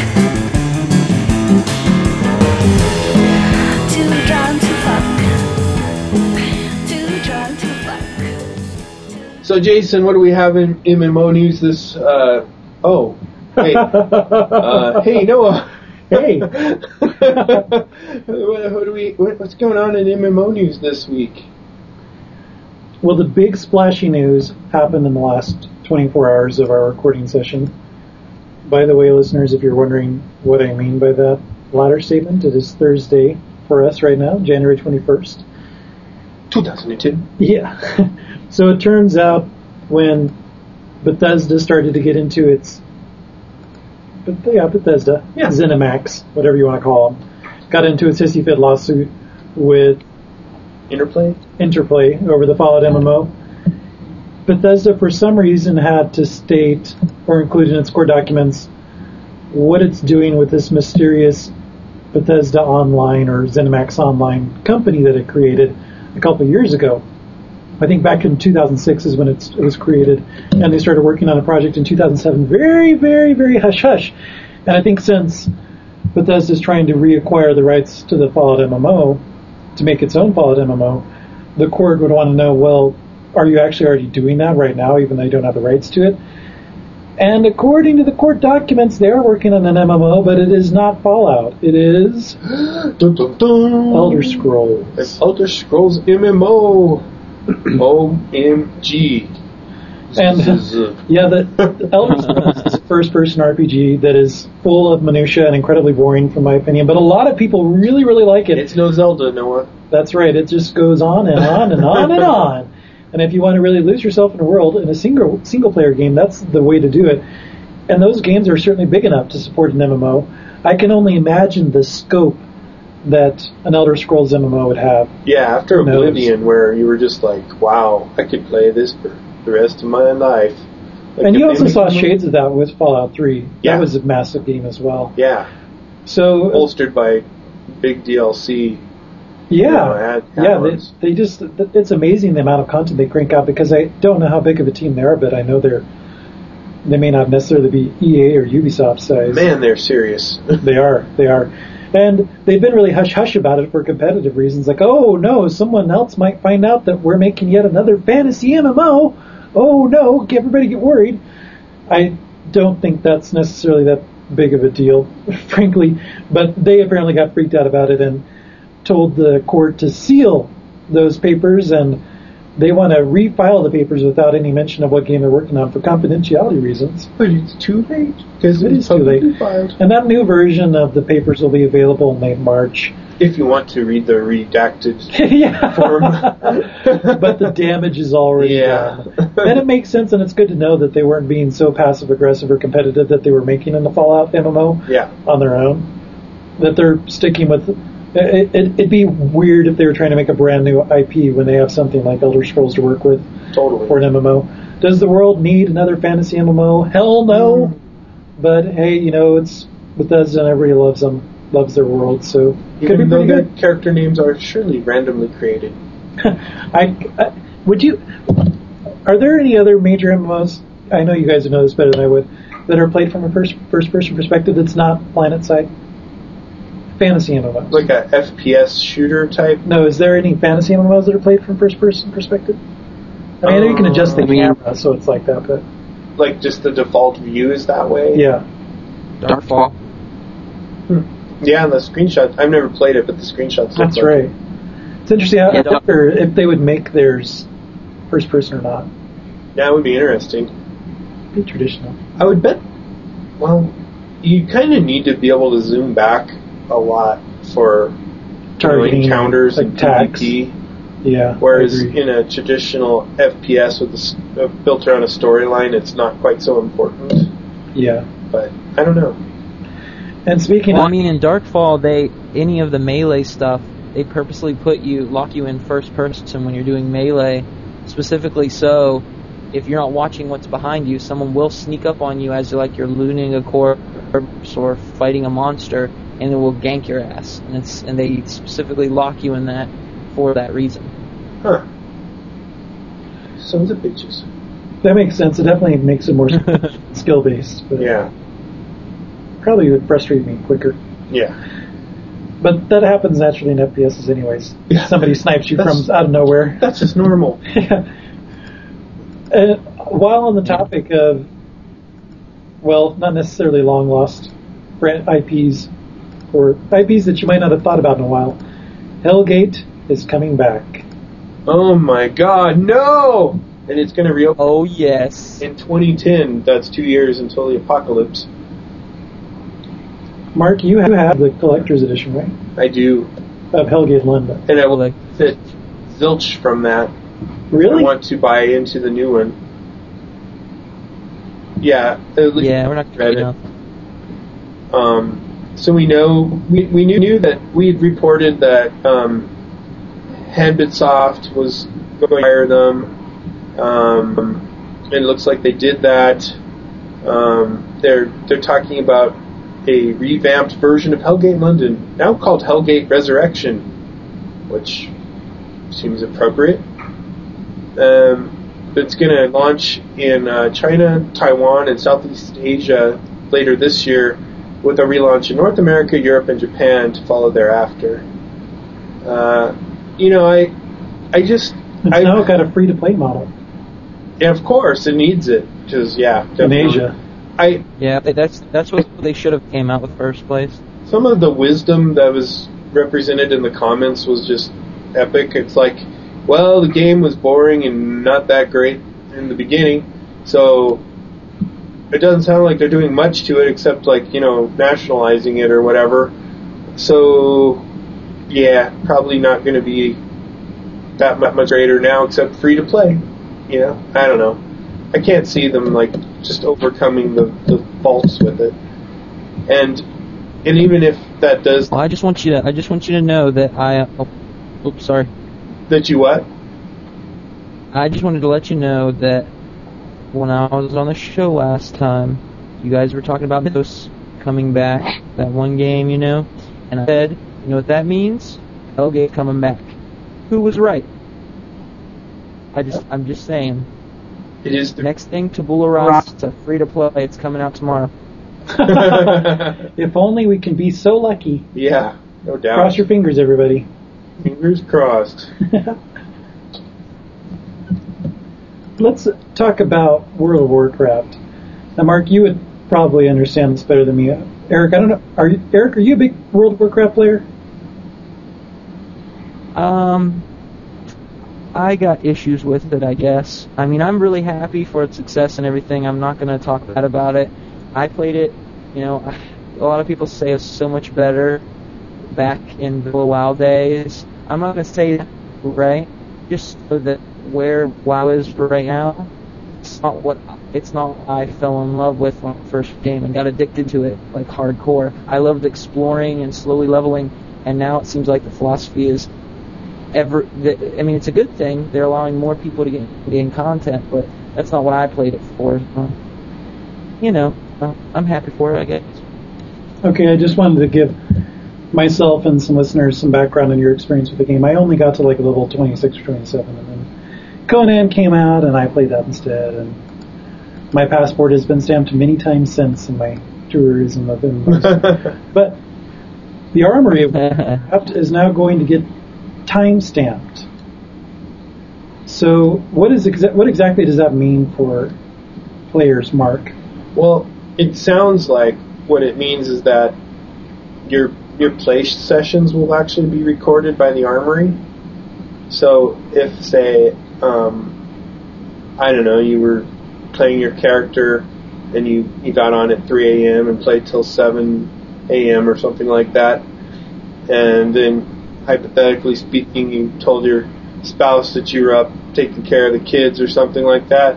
Too drunk to fuck. So, Jason, what do we have in MMO news this, hey, Noah. Hey. What's going on in MMO news this week? Well, the big splashy news happened in the last 24 hours of our recording session. By the way, listeners, if you're wondering what I mean by that latter statement, it is Thursday for us right now, January 21st. 2002. Yeah. So it turns out when Bethesda started to get into its... Bethesda, ZeniMax, whatever you want to call them, got into its hissy-fit lawsuit with... Interplay over the Fallout MMO. Bethesda, for some reason, had to state, or include in its core documents, what it's doing with this mysterious Bethesda Online, or ZeniMax Online company that it created a couple of years ago. I think back in 2006 is when it was created, and they started working on a project in 2007. Very, very, very hush-hush. And I think since Bethesda's trying to reacquire the rights to the Fallout MMO, to make its own Fallout MMO, the court would want to know, well, are you actually already doing that right now, even though you don't have the rights to it? And according to the court documents, they are working on an MMO, but it is not Fallout. It is... dun, dun, dun. Elder Scrolls. It's Elder Scrolls MMO. OMG. The Elder Scrolls is a first-person RPG that is full of minutia and incredibly boring, from my opinion, but a lot of people really, really like it. It's no Zelda, Noah. That's right. It just goes on and on and on and on. And if you want to really lose yourself in a world in a single-player game, that's the way to do it. And those games are certainly big enough to support an MMO. I can only imagine the scope that an Elder Scrolls MMO would have. Yeah, after Oblivion, where you were just like, wow, I could play this for the rest of my life. Like, and you also saw shades of that with Fallout 3. Yeah. That was a massive game as well. Yeah. So bolstered by big DLC. Yeah. You know, they just, it's amazing the amount of content they crank out, because I don't know how big of a team they are, but I know they may not necessarily be EA or Ubisoft size. Man, they're serious. They are. And they've been really hush-hush about it for competitive reasons. Like, oh, no, someone else might find out that we're making yet another fantasy MMO. Oh, no, everybody get worried. I don't think that's necessarily that big of a deal, frankly. But they apparently got freaked out about it and told the court to seal those papers and they want to refile the papers without any mention of what game they're working on for confidentiality reasons. But it's too late. Because it is too late. And that new version of the papers will be available in late March. If you want to read the redacted form. But the damage is already done. Then it makes sense, and it's good to know that they weren't being so passive-aggressive or competitive that they were making in the Fallout MMO on their own. That they're sticking with... It'd be weird if they were trying to make a brand new IP when they have something like Elder Scrolls to work with for an MMO. Does the world need another fantasy MMO? Hell no! Mm-hmm. But hey, you know, it's Bethesda and everybody loves them. Loves their world, so even though their character names are surely randomly created. Are there any other major MMOs? I know you guys would know this better than I would. That are played from a first-person perspective. That's not planet-side fantasy MMOs. Like a FPS shooter type. No, is there any fantasy MMOs that are played from first-person perspective? I mean, I know you can adjust the camera, so it's like that, but like just the default view is that way. Yeah. Darkfall. Yeah, and the screenshots. I've never played it, but the screenshots. That's right. It's interesting. I wonder if they would make theirs first person or not. Yeah, it would be interesting. Be traditional. I would bet. Well, you kind of need to be able to zoom back a lot for targeting encounters like and PvP. Yeah. Whereas in a traditional FPS with a built around a storyline, it's not quite so important. Yeah. But I don't know. And speaking of... Well, I mean, in Darkfall, any of the melee stuff, they purposely lock you in first person when you're doing melee, specifically so if you're not watching what's behind you, someone will sneak up on you as you're looting a corpse or fighting a monster, and it will gank your ass. And they specifically lock you in that for that reason. Huh. Sons of bitches. That makes sense. It definitely makes it more skill-based. But... Yeah. Probably would frustrate me quicker. Yeah. But that happens naturally in FPSs anyways. Yeah. Somebody snipes you from out of nowhere. That's just normal. Yeah. And while on the topic of, well, not necessarily long-lost IPs, or IPs that you might not have thought about in a while, Hellgate is coming back. Oh my god, no! And it's going to reopen. Oh, yes. In 2010, that's 2 years until the apocalypse. Mark, you have the collector's edition, right? I do. Of Hellgate London. And I will fit zilch from that. Really? I want to buy into the new one. Yeah. We're not going to it. So we know... We knew that we had reported that Soft was going to hire them. And it looks like they did that. They're talking about a revamped version of Hellgate London, now called Hellgate Resurrection, which seems appropriate. It's going to launch in China, Taiwan, and Southeast Asia later this year, with a relaunch in North America, Europe, and Japan to follow thereafter. It's now got a free-to-play model. Yeah, of course, it needs it, because, definitely. In Asia. That's what they should have came out with first place. Some of the wisdom that was represented in the comments was just epic. It's like, well, the game was boring and not that great in the beginning, so it doesn't sound like they're doing much to it except, nationalizing it or whatever. So, probably not going to be that much greater now except free to play. I don't know. I can't see them, just overcoming the faults with it. And even if that does... Well, I just want you to know that sorry. That you what? I just wanted to let you know that when I was on the show last time, you guys were talking about Mythos coming back, that one game, and I said, you know what that means? Hellgate coming back. Who was right? I'm just saying... It is the next thing, Tabula Rasa. It's a free-to-play. It's coming out tomorrow. If only we can be so lucky. Yeah, no doubt. Cross your fingers, everybody. Fingers crossed. Let's talk about World of Warcraft. Now, Mark, you would probably understand this better than me. Eric, I don't know. Eric, are you a big World of Warcraft player? I got issues with it, I guess. I mean, I'm really happy for its success and everything. I'm not going to talk bad about it. I played it, you know, a lot of people say it's so much better back in the WoW days. I'm not going to say that, right? Just so that where WoW is right now, it's not what I fell in love with on the first game and got addicted to it, like, hardcore. I loved exploring and slowly leveling, and now it seems like the philosophy is it's a good thing. They're allowing more people to gain content, but that's not what I played it for. You know, I'm happy for it, I guess. Okay, I just wanted to give myself and some listeners some background on your experience with the game. I only got to, like, level 26 or 27, and then Conan came out, and I played that instead, and my passport has been stamped many times since in my tourism of inbox. But the Armory of Warcraft is now going to get time-stamped. So what exactly does that mean for players, Mark? Well, it sounds like what it means is that your play sessions will actually be recorded by the Armory. So if, say, I don't know, you were playing your character and you got on at 3 a.m. and played till 7 a.m. or something like that, and then hypothetically speaking you told your spouse that you were up taking care of the kids or something like that,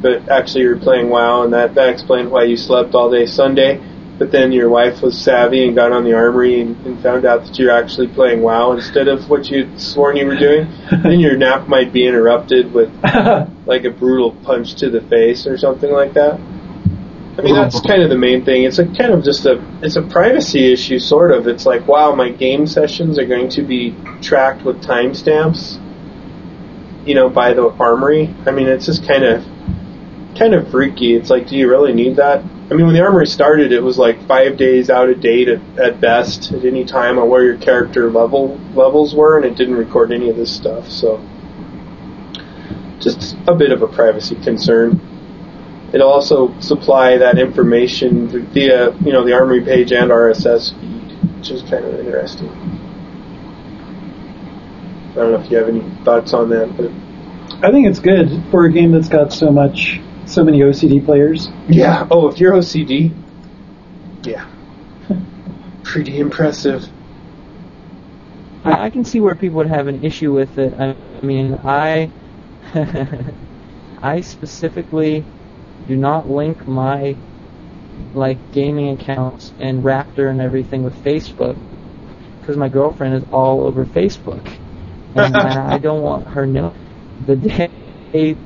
but actually you were playing WoW, and that explained why you slept all day Sunday. But then your wife was savvy and got on the Armory and found out that you're actually playing WoW instead of what you'd sworn you were doing. Then your nap might be interrupted with, like, a brutal punch to the face or something like that. I mean, that's kind of the main thing. It's like kind of just it's a privacy issue, sort of. It's like, wow, my game sessions are going to be tracked with timestamps, you know, by the Armory. I mean, it's just kind of freaky. It's like, do you really need that? I mean, when the Armory started, it was like 5 days out of date at best at any time on where your character levels were, and it didn't record any of this stuff. So just a bit of a privacy concern. It'll also supply that information via, you know, the Armory page and RSS feed, which is kind of interesting. I don't know if you have any thoughts on that, but I think it's good for a game that's got so many OCD players. Yeah. Oh, if you're OCD, yeah. Pretty impressive. I can see where people would have an issue with it. I mean, I specifically do not link my, like, gaming accounts and Raptor and everything with Facebook because my girlfriend is all over Facebook, and I don't want her know the day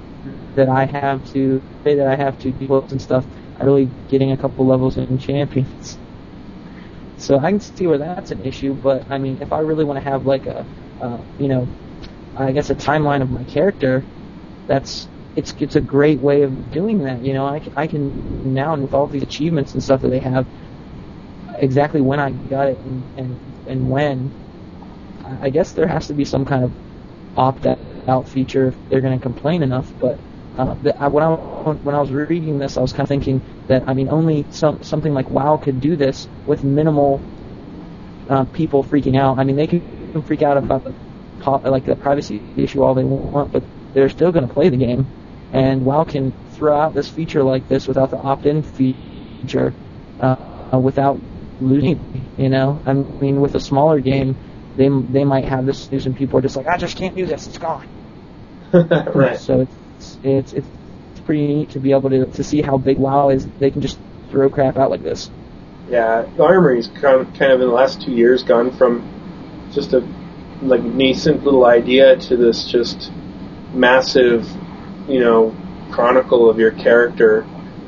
that I have to say that I have to do and stuff. I'm really getting a couple levels in Champions, so I can see where that's an issue. But I mean, if I really want to have, like, a I guess a timeline of my character, it's a great way of doing that. You know, I can now, with all these achievements and stuff that they have, exactly when I got it and when. I guess there has to be some kind of opt-out feature if they're going to complain enough, but. When I was reading this, I was kind of thinking that, I mean, only something like WoW could do this with minimal people freaking out. I mean, they can freak out about the privacy issue all they want, but they're still going to play the game. And WoW can throw out this feature like this without the opt-in feature, without losing. You know, I mean, with a smaller game, they might have this news, and people are just like, I just can't do this. It's gone. Right. So it's pretty neat to be able to see how big WoW is. They can just throw crap out like this. Yeah, the Armory's kind of in the last 2 years gone from just a, like, nascent little idea to this just massive, you know, chronicle of your character,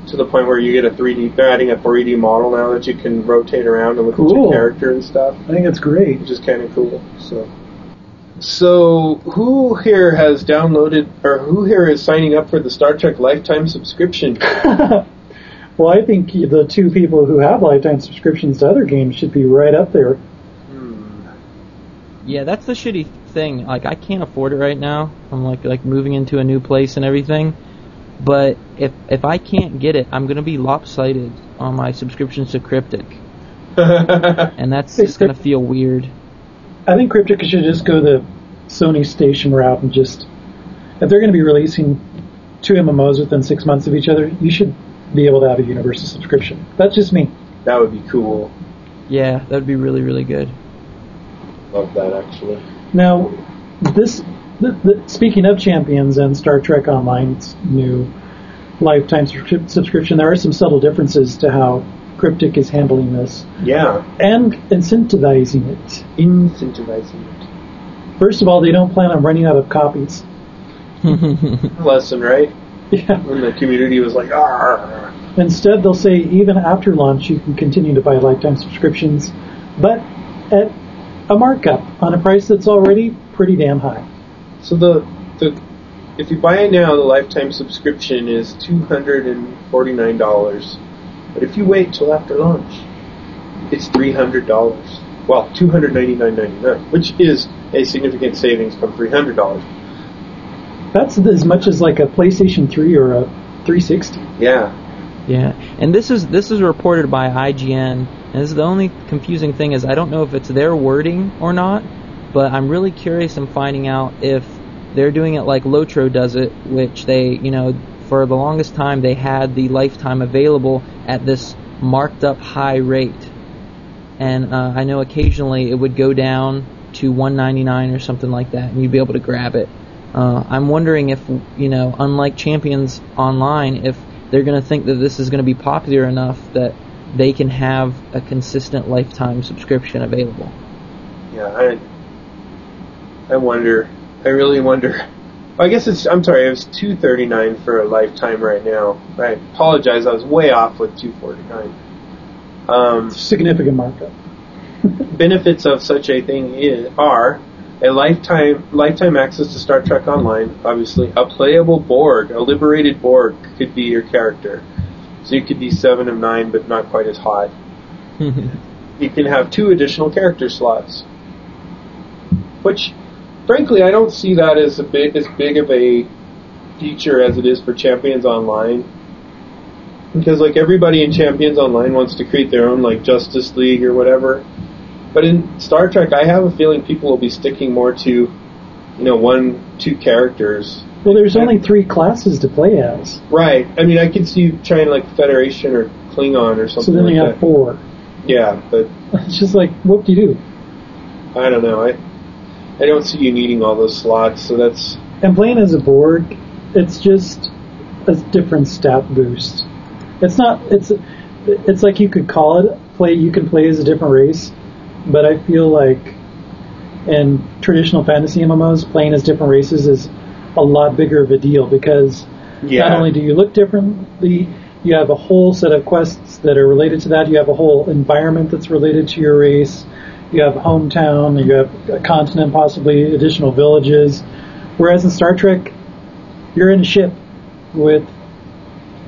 to the point where you get they're adding a 3D model now that you can rotate around and look at your character and stuff. I think that's great. Which is kind of cool, so... So, who here has downloaded, or who here is signing up for the Star Trek Lifetime subscription? Well, I think the two people who have lifetime subscriptions to other games should be right up there. Yeah, that's the shitty thing. Like, I can't afford it right now. I'm like moving into a new place and everything. But if I can't get it, I'm going to be lopsided on my subscriptions to Cryptic. And that's just going to feel weird. I think Cryptic should just go the Sony Station route and just if they're going to be releasing two MMOs within 6 months of each other, you should be able to have a universal subscription. That's just me. That would be cool. Yeah, that would be really, really good. Love that, actually. Now, speaking of Champions and Star Trek Online's new lifetime subscription, there are some subtle differences to how Cryptic is handling this. Yeah. And incentivizing it. First of all, they don't plan on running out of copies. Lesson, right? Yeah. When the community was like, "Ah." Instead, they'll say even after launch, you can continue to buy lifetime subscriptions, but at a markup on a price that's already pretty damn high. So the if you buy it now, the lifetime subscription is $249. But if you wait till after launch, it's $300. Well, $299.99, which is a significant savings from $300. That's as much as like a PlayStation 3 or a 360. Yeah. Yeah. And this is reported by IGN. And this is the only confusing thing is I don't know if it's their wording or not, but I'm really curious in finding out if they're doing it like Lotro does it, which they, you know, for the longest time they had the lifetime available at this marked up high rate. And I know occasionally it would go down to $199 or something like that, and you'd be able to grab it. I'm wondering if, you know, unlike Champions Online, if they're going to think that this is going to be popular enough that they can have a consistent lifetime subscription available. Yeah, I wonder. I really wonder. I guess it was $239 for a lifetime right now. I apologize, I was way off with $249. Significant markup. Benefits of such a thing are a lifetime access to Star Trek Online, obviously. A playable Borg, a liberated Borg could be your character. So you could be 7 of 9, but not quite as hot. You can have 2 additional character slots. Which, frankly, I don't see that as as big of a feature as it is for Champions Online. Because, like, everybody in Champions Online wants to create their own, like, Justice League or whatever. But in Star Trek, I have a feeling people will be sticking more to, you know, 1, 2 characters. Well, there's only 3 classes to play as. Right. I mean, I could see you trying, like, Federation or Klingon or something like that. So then you have 4. Yeah, but... It's just like, whoop-de-doo. I don't know. I don't see you needing all those slots, so that's... And playing as a Borg, it's just a different stat boost. It's not... It's like you could call it... You can play as a different race... But I feel like in traditional fantasy MMOs, playing as different races is a lot bigger of a deal because not only do you look differently, you have a whole set of quests that are related to that. You have a whole environment that's related to your race. You have hometown. You have a continent, possibly additional villages. Whereas in Star Trek, you're in a ship with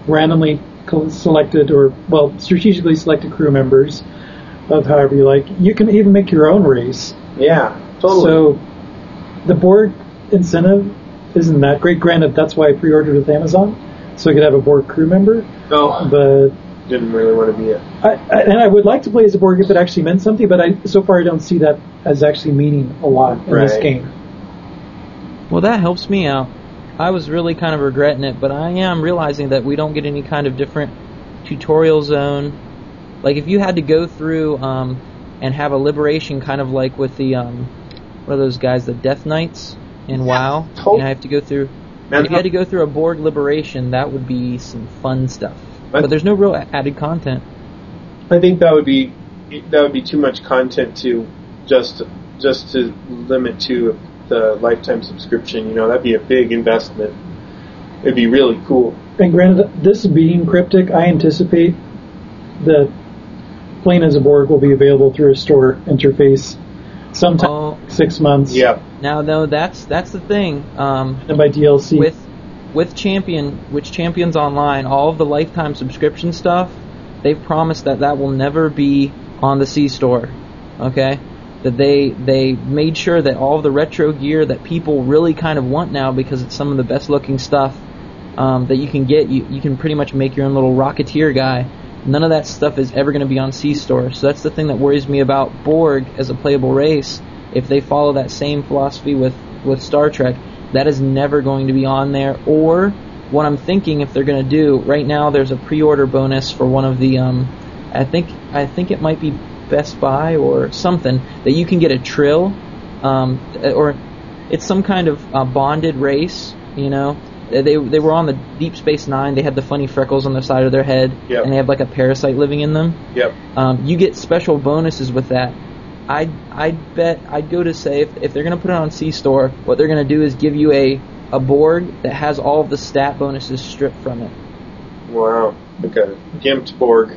randomly selected or, well, strategically selected crew members of however you like. You can even make your own race. Yeah, totally. So the Borg incentive isn't that great. Granted, that's why I pre-ordered with Amazon, so I could have a Borg crew member. Oh, but didn't really want to be it. And I would like to play as a Borg if it actually meant something, but so far I don't see that as actually meaning a lot in this game. Well, that helps me out. I was really kind of regretting it, but I am realizing that we don't get any kind of different tutorial zone. Like, if you had to go through and have a liberation, kind of like with the, what are those guys, the Death Knights in WoW? Totally. And I have to go through, if you had to go through a Borg liberation, that would be some fun stuff. But there's no real added content. I think that would be too much content to just to limit to the lifetime subscription. You know, that'd be a big investment. It'd be really cool. And granted, this being Cryptic, I anticipate that playing as a Borg will be available through a store interface sometime 6 months. Yeah. Now, though, that's the thing. And by DLC with Champions Online, all of the lifetime subscription stuff, they've promised that will never be on the C store. Okay, that they made sure that all of the retro gear that people really kind of want now because it's some of the best looking stuff that you can get. You can pretty much make your own little Rocketeer guy. None of that stuff is ever going to be on C-Store. So that's the thing that worries me about Borg as a playable race. If they follow that same philosophy with Star Trek, That is never going to be on there. Or what I'm thinking, if they're going to do right now, there's a pre-order bonus for one of the I think it might be Best Buy or something, that you can get a Trill, or it's some kind of bonded race. You know, they were on the Deep Space Nine. They had the funny freckles on the side of their head, yep. And they have like a parasite living in them. Yep. You get special bonuses with that. I'd go to say if they're going to put it on C-Store, what they're going to do is give you a Borg that has all of the stat bonuses stripped from it. Wow. Okay. Gimped Borg.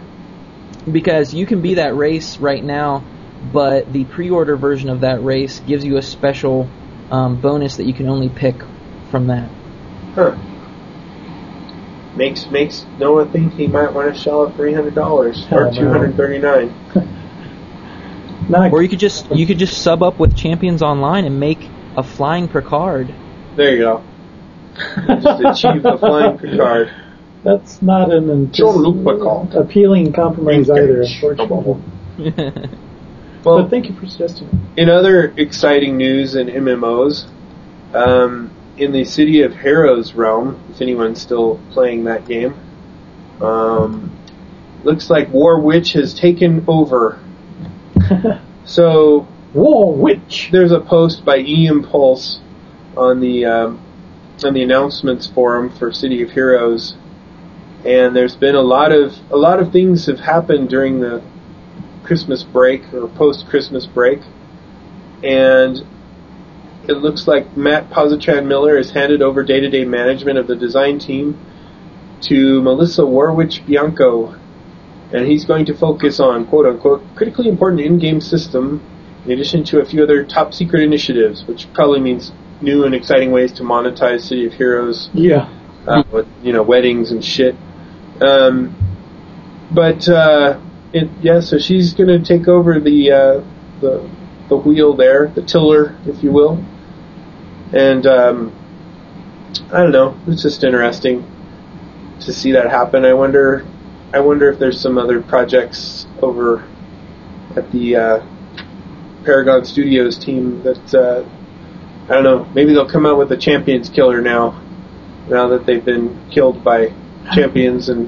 Because you can be that race right now, but the pre-order version of that race gives you a special bonus that you can only pick from that. Huh. Makes Noah think he might want to sell it $300 or $239. Or you could just sub up with Champions Online and make a flying Picard. There you go. You just achieve a flying Picard. That's not an appealing compromise either, unfortunately. Well, but thank you for suggesting it. In other exciting news in MMOs, in the City of Heroes realm, if anyone's still playing that game, looks like War Witch has taken over. So, War Witch. There's a post by E-Impulse on the announcements forum for City of Heroes, and there's been a lot of things have happened during the Christmas break or post-Christmas break, and it looks like Matt Positran-Miller has handed over day-to-day management of the design team to Melissa Warwich-Bianco. And he's going to focus on, quote-unquote, critically important in-game system, in addition to a few other top-secret initiatives, which probably means new and exciting ways to monetize City of Heroes. Yeah. With, weddings and shit. So she's going to take over the wheel there, the tiller, if you will. And, I don't know, it's just interesting to see that happen. I wonder if there's some other projects over at the Paragon Studios team that, I don't know, maybe they'll come out with a Champions killer now that they've been killed by Champions and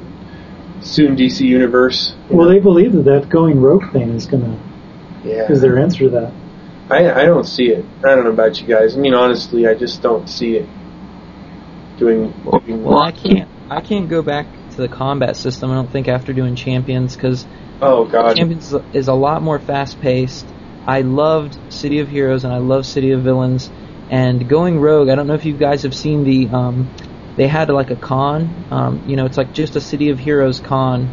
soon DC Universe. Well, they believe that going rogue thing is going to, is their answer to that. I don't see it. I don't know about you guys. I mean, honestly, I just don't see it doing well. Well, I can't go back the combat system, I don't think, after doing Champions, because Champions is a lot more fast-paced. I loved City of Heroes and I love City of Villains, and going rogue, I don't know if you guys have seen the they had like a con, it's like just a City of Heroes con,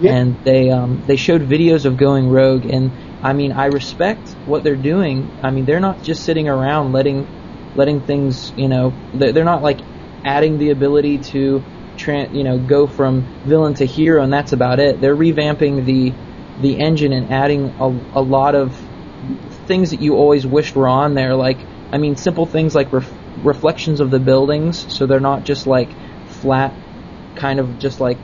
yep. And they showed videos of going rogue, and I mean, I respect what they're doing. I mean, they're not just sitting around letting things, they're not like adding the ability to go from villain to hero, and that's about it. They're revamping the engine and adding a lot of things that you always wished were on there. Like, I mean, simple things like reflections of the buildings, so they're not just like flat, kind of just like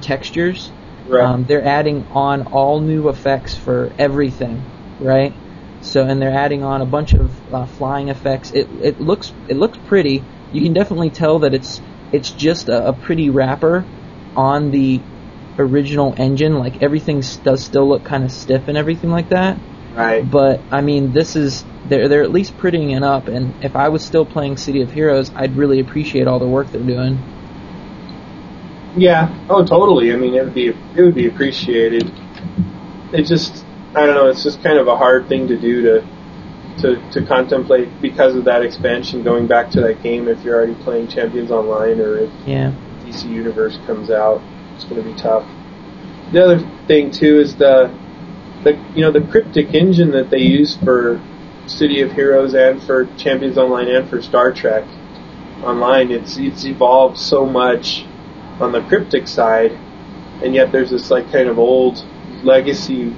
textures. Right. They're adding on all new effects for everything, right? So, and they're adding on a bunch of flying effects. It looks pretty. You can definitely tell that it's just a pretty wrapper on the original engine. Like, everything does still look kind of stiff and everything like that. Right. But, I mean, they're at least prettying it up, and if I was still playing City of Heroes, I'd really appreciate all the work they're doing. Yeah. Oh, totally. I mean, it would be appreciated. It just, I don't know, it's just kind of a hard thing to do to contemplate because of that expansion, going back to that game if you're already playing Champions Online, or if DC Universe comes out, it's going to be tough. The other thing too is the cryptic engine that they use for City of Heroes and for Champions Online and for Star Trek Online. It's evolved so much on the cryptic side, and yet there's this like kind of old legacy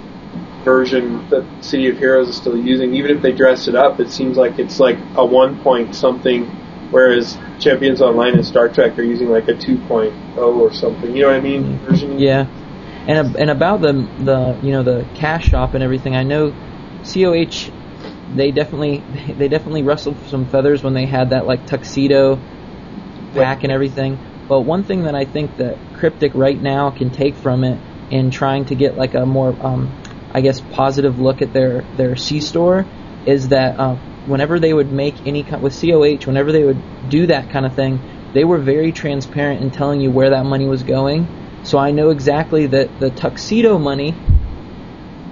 version that City of Heroes is still using. Even if they dress it up, it seems like it's like a 1 point something, whereas Champions Online and Star Trek are using like a 2.0 or something. You know what I mean? Version. Yeah. And about the the cash shop and everything, I know COH they definitely rustled some feathers when they had that like tuxedo pack and everything. But one thing that I think that Cryptic right now can take from it in trying to get like a more I guess positive look at their C-Store is that whenever they would make any kind with COH, whenever they would do that kind of thing, they were very transparent in telling you where that money was going. So I know exactly that the tuxedo money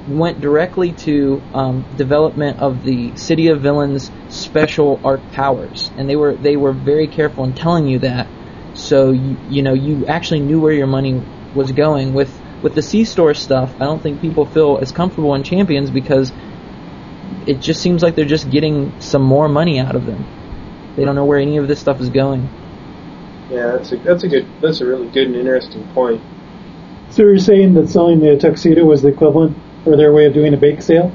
went directly to development of the City of Villains special art powers, and they were very careful in telling you that. So you actually knew where your money was going. With the C-Store stuff, I don't think people feel as comfortable in Champions because it just seems like they're just getting some more money out of them. They don't know where any of this stuff is going. Yeah, that's a really good and interesting point. So you're saying that selling the tuxedo was the equivalent, or their way of doing a bake sale?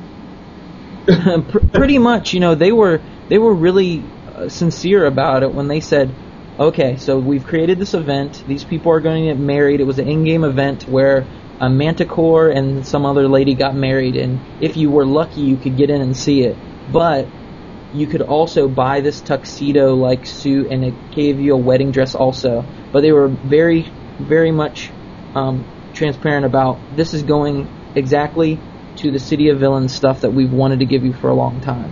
Pretty much, they were really sincere about it when they said, okay, so we've created this event. These people are going to get married. It was an in-game event where a manticore and some other lady got married, and if you were lucky, you could get in and see it. But you could also buy this tuxedo-like suit, and it gave you a wedding dress also. But they were very, very much transparent about this is going exactly to the City of Villains stuff that we've wanted to give you for a long time.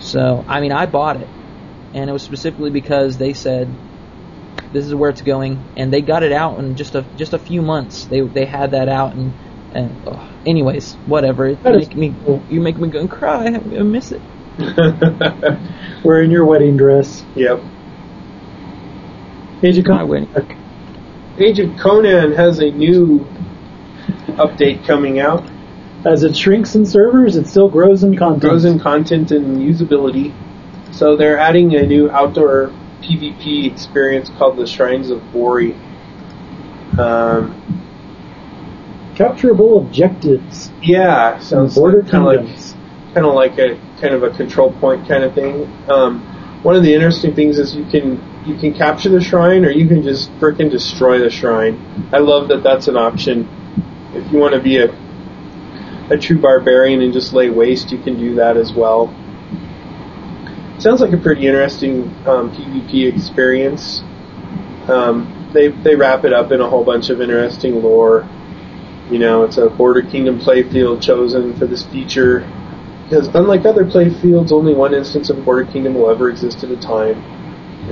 So, I mean, I bought it, and it was specifically because they said this is where it's going, and they got it out in just a few months. They had that out, and anyways, whatever. You make me go and cry. I miss it. Wearing your wedding dress. Yep. Age of Conan. Age of Conan has a new update coming out. As it shrinks in servers, it still grows in content. It grows in content and usability. So they're adding a new outdoor PvP experience called the Shrines of Bori. Capturable objectives. Yeah, sounds kind of like a control point kind of thing. One of the interesting things is you can capture the shrine, or you can just frickin' destroy the shrine. I love that that's an option. If you want to be a true barbarian and just lay waste, you can do that as well. Sounds like a pretty interesting PvP experience. They wrap it up in a whole bunch of interesting lore. It's a Border Kingdom playfield chosen for this feature, because unlike other playfields, only one instance of Border Kingdom will ever exist at a time.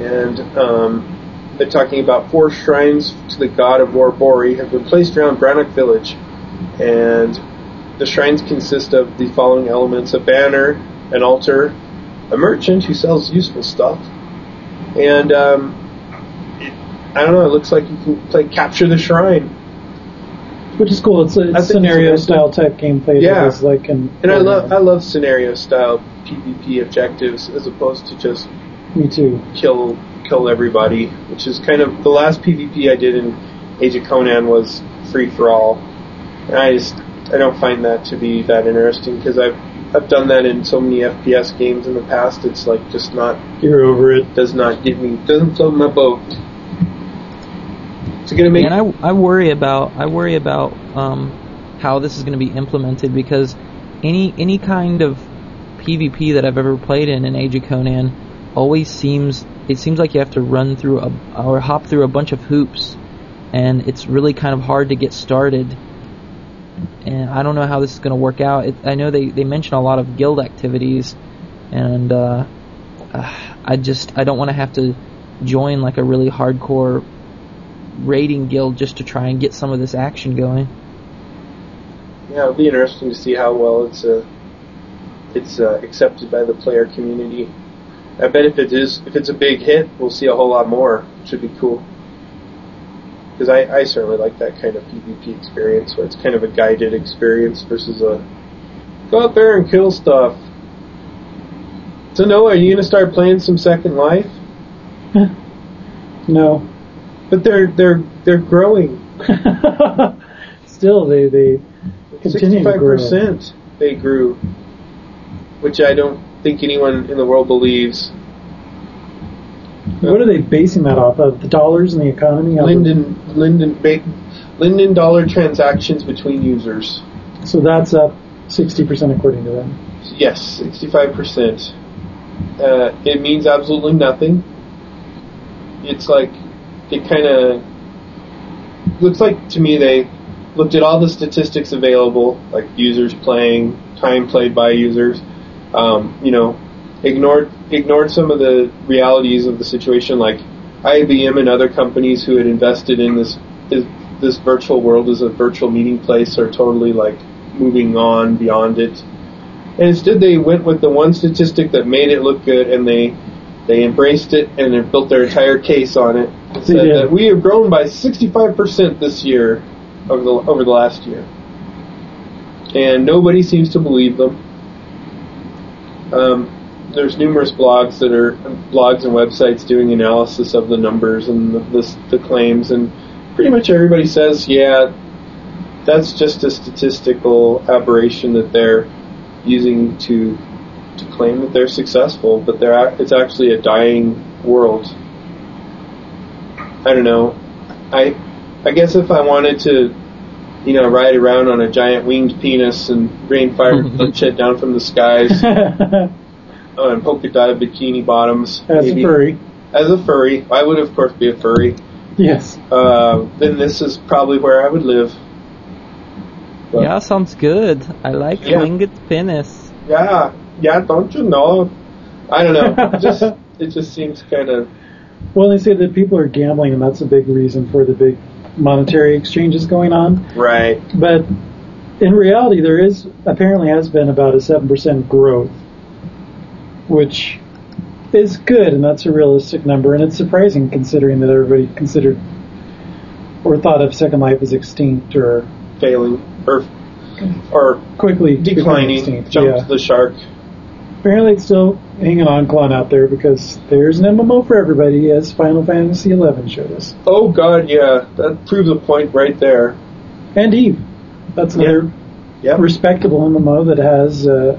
And they're talking about 4 shrines to the god of War Bori have been placed around Brannock Village. And the shrines consist of the following elements: a banner, an altar, a merchant who sells useful stuff, and it looks like you can play Capture the Shrine. Which is cool. It's a scenario-style type gameplay. Yeah. That is like and I love scenario-style PvP objectives as opposed to just kill everybody, which is kind of the last PvP I did in Age of Conan was free-for-all. And I don't find that to be that interesting, because I've done that in so many FPS games in the past. It's like just not... You're over it. Does not get me... Doesn't float my boat. And I worry about how this is going to be implemented, because any kind of PvP that I've ever played in Age of Conan seems like you have to run through or hop through a bunch of hoops, and it's really kind of hard to get started. And I don't know how this is going to work out. I know they mention a lot of guild activities, and I don't want to have to join like a really hardcore raiding guild just to try and get some of this action going. Yeah, it'll be interesting to see how well it's accepted by the player community. I bet if it's a big hit, we'll see a whole lot more. It should be cool, because I certainly like that kind of PvP experience where it's kind of a guided experience versus a go out there and kill stuff. So Noah, are you gonna start playing some Second Life? No. But they're growing. Still, they continue to grow. 65% they grew, which I don't think anyone in the world believes. What are they basing that off of? The dollars in the economy? Linden dollar transactions between users. So that's up 60% according to them. Yes, 65%. It means absolutely nothing. It's like, it kind of looks like to me they looked at all the statistics available, like users playing, time played by users, ignored some of the realities of the situation, like IBM and other companies who had invested in this virtual world as a virtual meeting place are totally like moving on beyond it. And instead they went with the one statistic that made it look good, and they embraced it and they built their entire case on it. It said that we have grown by 65% this year over the last year. And nobody seems to believe them. There's numerous blogs and websites doing analysis of the numbers and the claims, and pretty much everybody says, yeah, that's just a statistical aberration that they're using to claim that they're successful, but it's actually a dying world. I don't know. I guess if I wanted to, ride around on a giant winged penis and rain fire shit down from the skies. And polka dot bikini bottoms. As a furry. As a furry. I would, of course, be a furry. Yes. Then this is probably where I would live. But, yeah, sounds good. I like winged penis. Yeah. Yeah, don't you know? I don't know. It just seems kind of... Well, they say that people are gambling, and that's a big reason for the big monetary exchanges going on. Right. But in reality, there has been about a 7% growth, which is good, and that's a realistic number, and it's surprising considering that everybody considered or thought of Second Life as extinct or failing or quickly declining, the shark. Apparently it's still hanging on, clawing out there, because there's an MMO for everybody, as Final Fantasy XI showed us. Oh god, yeah, that proves a point right there. And Eve, that's another respectable MMO that has a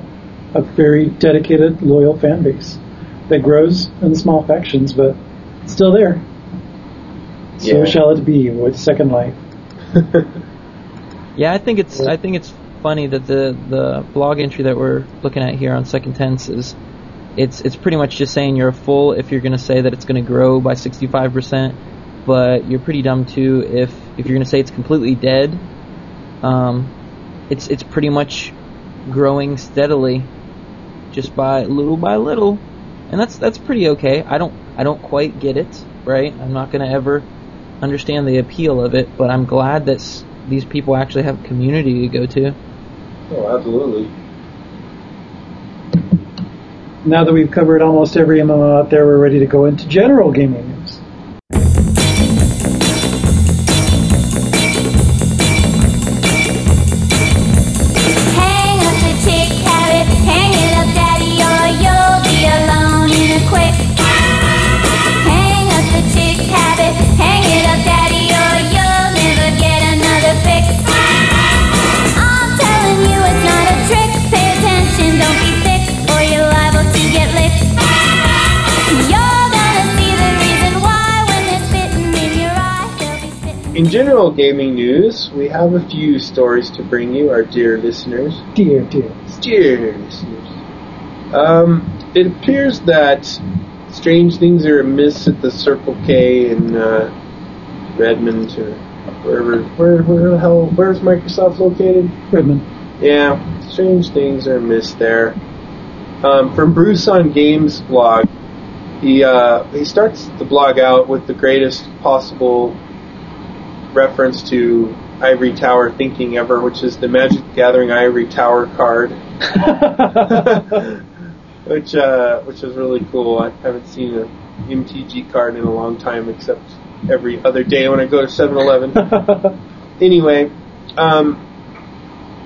very dedicated, loyal fan base that grows in small factions, but it's still there. So shall it be with Second Life. I think it's funny that the blog entry that we're looking at here on Second Tense is it's pretty much just saying you're a fool if you're going to say that it's going to grow by 65%, but you're pretty dumb too if you're going to say it's completely dead. It's pretty much growing steadily, just by little, and that's pretty okay. I don't quite get it, right? I'm not going to ever understand the appeal of it, but I'm glad that these people actually have community to go to. Oh, absolutely. Now that we've covered almost every MMO out there, we're ready to go into general gaming news. In general gaming news, we have a few stories to bring you, our dear listeners. Dear listeners. It appears that strange things are amiss at the Circle K in Redmond or wherever. Where the hell? Where's Microsoft located? Redmond. Yeah, strange things are amiss there. From Bruce on Games blog, he starts the blog out with the greatest possible reference to Ivory Tower thinking ever, which is the Magic the Gathering Ivory Tower card, which is really cool. I haven't seen an MTG card in a long time, except every other day when I go to 7-Eleven. Anyway,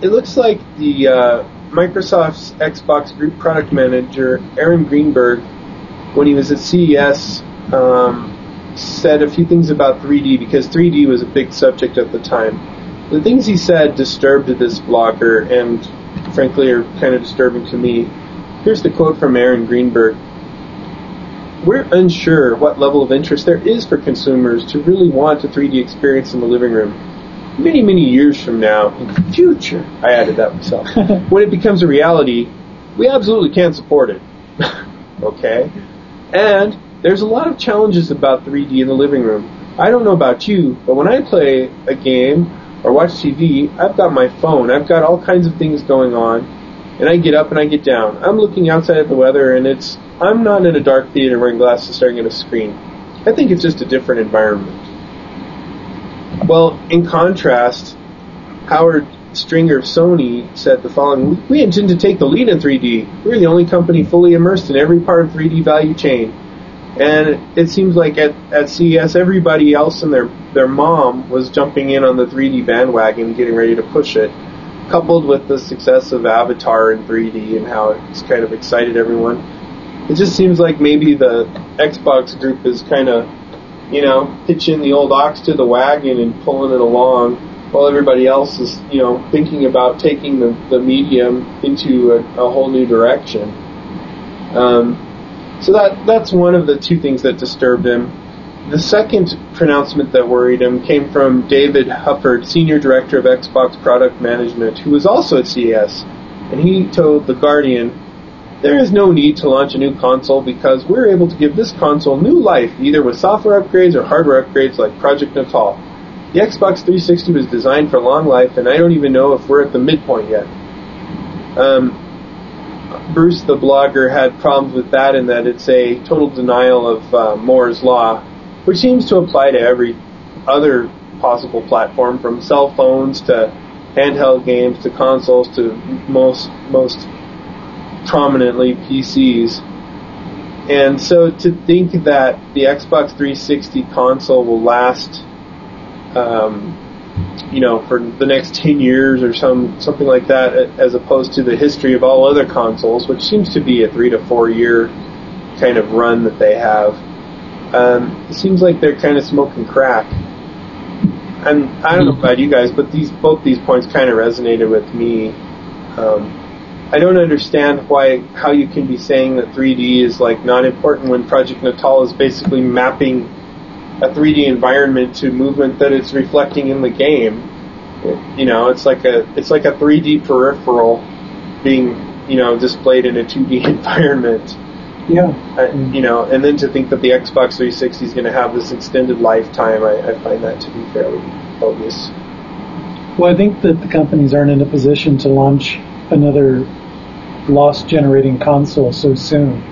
it looks like the Microsoft's Xbox Group Product Manager, Aaron Greenberg, when he was at CES, said a few things about 3D, because 3D was a big subject at the time. The things he said disturbed this blogger and, frankly, are kind of disturbing to me. Here's the quote from Aaron Greenberg. "We're unsure what level of interest there is for consumers to really want a 3D experience in the living room. Many, many years from now, in the future," I added that myself, "when it becomes a reality, we absolutely can't support it. Okay? And there's a lot of challenges about 3D in the living room. I don't know about you, but when I play a game or watch TV, I've got my phone. I've got all kinds of things going on, and I get up and I get down. I'm looking outside at the weather, and I'm not in a dark theater wearing glasses staring at a screen. I think it's just a different environment. Well, in contrast, Howard Stringer of Sony said the following: "We intend to take the lead in 3D. We're the only company fully immersed in every part of 3D value chain." And it seems like at CES, everybody else and their mom was jumping in on the 3D bandwagon, getting ready to push it, coupled with the success of Avatar in 3D and how it's kind of excited everyone. It just seems like maybe the Xbox group is kind of, hitching the old ox to the wagon and pulling it along, while everybody else is, thinking about taking the medium into a whole new direction. So that's one of the two things that disturbed him. The second pronouncement that worried him came from David Hufford, Senior Director of Xbox Product Management, who was also at CES, and he told The Guardian, "There is no need to launch a new console because we're able to give this console new life, either with software upgrades or hardware upgrades like Project Natal. The Xbox 360 was designed for long life, and I don't even know if we're at the midpoint yet." Bruce the blogger had problems with that, in that it's a total denial of Moore's Law, which seems to apply to every other possible platform, from cell phones to handheld games to consoles to most prominently PCs. And so to think that the Xbox 360 console will last for the next 10 years or something like that, as opposed to the history of all other consoles, which seems to be a 3 to 4 year kind of run that they have. It seems like they're kind of smoking crack. And I don't know about you guys, but both these points kind of resonated with me. I don't understand how you can be saying that 3D is like not important when Project Natal is basically mapping a 3D environment to movement that it's reflecting in the game. It's like a 3D peripheral being displayed in a 2D environment. Yeah. And then to think that the Xbox 360 is going to have this extended lifetime, I find that to be fairly bogus. Well, I think that the companies aren't in a position to launch another loss-generating console so soon,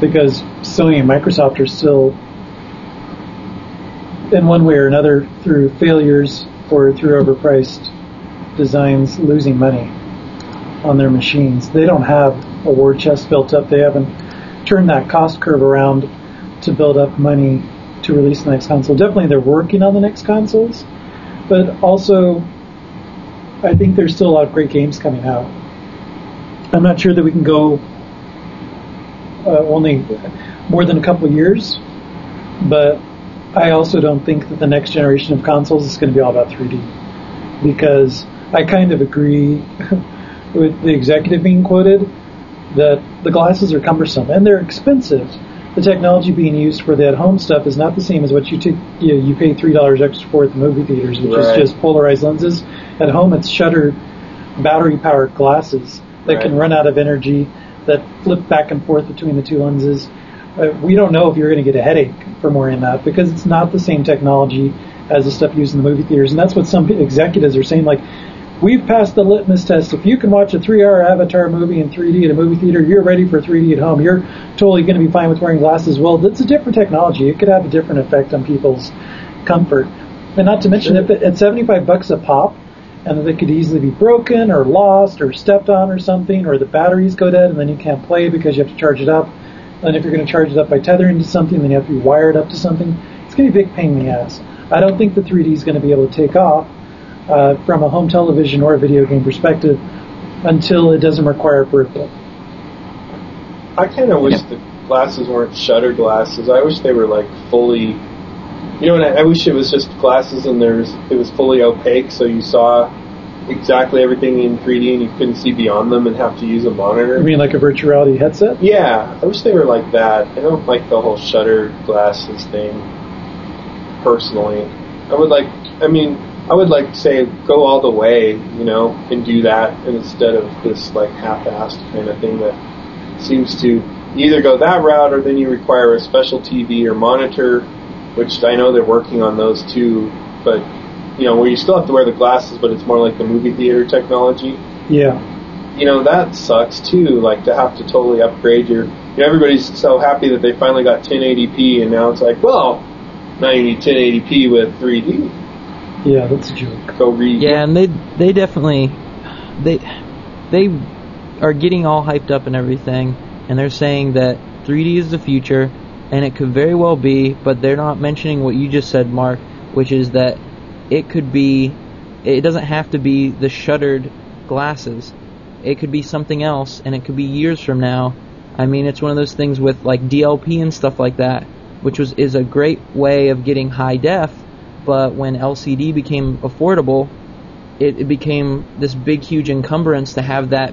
because Sony and Microsoft are still, in one way or another, through failures or through overpriced designs, losing money on their machines. They don't have a war chest built up. They haven't turned that cost curve around to build up money to release the next console. Definitely they're working on the next consoles, but also I think there's still a lot of great games coming out. I'm not sure that we can go only more than a couple of years, but I also don't think that the next generation of consoles is going to be all about 3D, because I kind of agree with the executive being quoted that the glasses are cumbersome and they're expensive. The technology being used for the at-home stuff is not the same as what you pay $3 extra for at the movie theaters, which right. is just polarized lenses. At home, it's shutter, battery-powered glasses that right. can run out of energy, that flip back and forth between the two lenses. We don't know if you're going to get a headache from wearing that, because it's not the same technology as the stuff used in the movie theaters. And that's what some executives are saying, like, we've passed the litmus test. If you can watch a 3-hour Avatar movie in 3D at a movie theater, you're ready for 3D at home. You're totally going to be fine with wearing glasses. Well, that's a different technology. It could have a different effect on people's comfort. And not to mention, sure. if at $75 a pop, and they could easily be broken or lost or stepped on or something, or the batteries go dead and then you can't play because you have to charge it up. And if you're going to charge it up by tethering to something, then you have to be wired up to something. It's going to be a big pain in the ass. I don't think the 3D is going to be able to take off from a home television or a video game perspective until it doesn't require a peripheral. I kind of wish the glasses weren't shutter glasses. I wish they were like fully, and I wish it was just glasses and it was fully opaque, so you saw exactly everything in 3D and you couldn't see beyond them and have to use a monitor. You mean like a virtual reality headset? Yeah, I wish they were like that. I don't like the whole shutter glasses thing, personally. I would like, I would like to say go all the way, you know, and do that instead of this like half-assed kind of thing that seems to either go that route or then you require a special TV or monitor, which I know they're working on those too, but you know, where you still have to wear the glasses, but it's more like the movie theater technology. Yeah. You know, that sucks too, like to have to totally upgrade your, you know, everybody's so happy that they finally got 1080p and now it's like, well, now you need 1080p with 3D. Yeah, that's a joke. Go read. Yeah, and they definitely, they are getting all hyped up and everything, and they're saying that 3D is the future, and it could very well be, but they're not mentioning what you just said, Mark, which is that it could be, it doesn't have to be the shuttered glasses. It could be something else, and it could be years from now. I mean, it's one of those things with like DLP and stuff like that, which is a great way of getting high def, but when LCD became affordable, it became this big, huge encumbrance to have that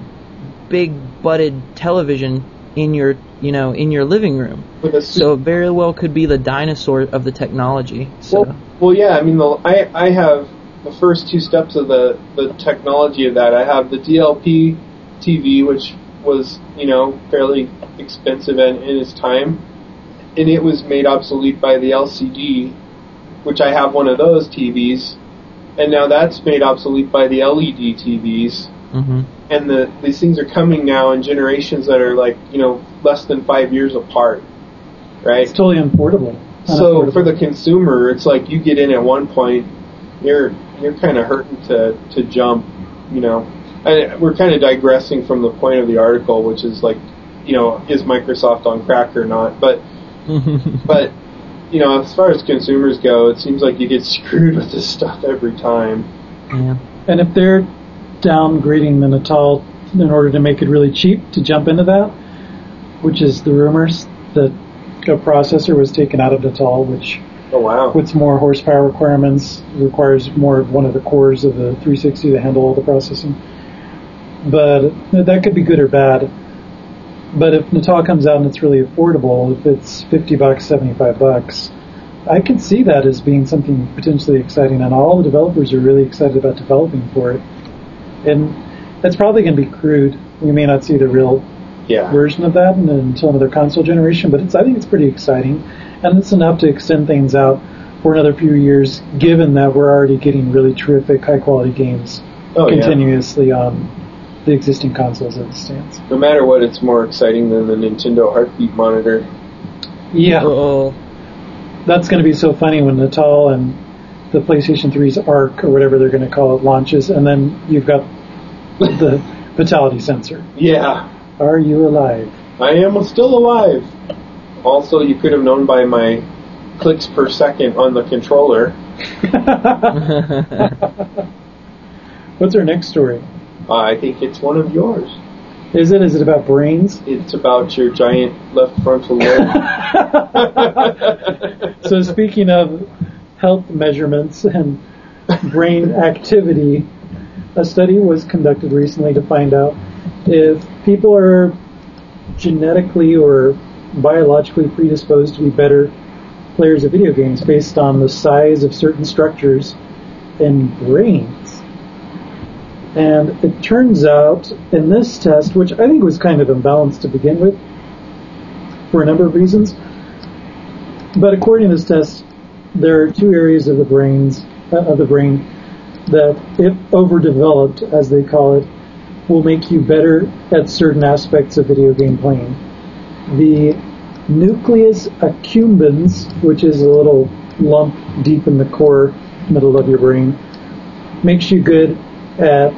big butted television in your, you know, in your living room. So it very well could be the dinosaur of the technology. So. Well, yeah. I mean, I have the first two steps of the technology of that. I have the DLP TV, which was, you know, fairly expensive in its time, and it was made obsolete by the LCD, which I have one of those TVs, and now that's made obsolete by the LED TVs, mm-hmm. and these things are coming now in generations that are like, you know, less than 5 years apart, right? It's totally unportable. So for the consumer, it's like you get in at one point, you're kind of hurting to jump, you know. We're kind of digressing from the point of the article, which is like, you know, is Microsoft on crack or not? But you know, as far as consumers go, it seems like you get screwed with this stuff every time. Yeah. And if they're downgrading the Natal in order to make it really cheap to jump into that, which is the rumors that a processor was taken out of Natal, which puts more horsepower requirements, requires more of one of the cores of the 360 to handle all the processing. But that could be good or bad. But if Natal comes out and it's really affordable, if it's $50, $75, I can see that as being something potentially exciting, and all the developers are really excited about developing for it. And that's probably going to be crude. We may not see the real version of that until another console generation, but I think it's pretty exciting, and it's enough to extend things out for another few years, given that we're already getting really terrific, high-quality games continuously on the existing consoles as it stands. No matter what, it's more exciting than the Nintendo Heartbeat monitor. Yeah. Uh-oh. That's going to be so funny when Natal and the PlayStation 3's ARC, or whatever they're going to call it, launches, and then you've got the vitality sensor. Yeah. Are you alive? I am still alive. Also, you could have known by my clicks per second on the controller. What's our next story? I think it's one of yours. Is it? Is it about brains? It's about your giant left frontal lobe. So speaking of health measurements and brain activity, a study was conducted recently to find out if people are genetically or biologically predisposed to be better players of video games based on the size of certain structures in brains. And it turns out in this test, which I think was kind of imbalanced to begin with for a number of reasons, but according to this test, there are two areas of the brain that, if overdeveloped, as they call it, will make you better at certain aspects of video game playing. The nucleus accumbens, which is a little lump deep in the core middle of your brain, makes you good at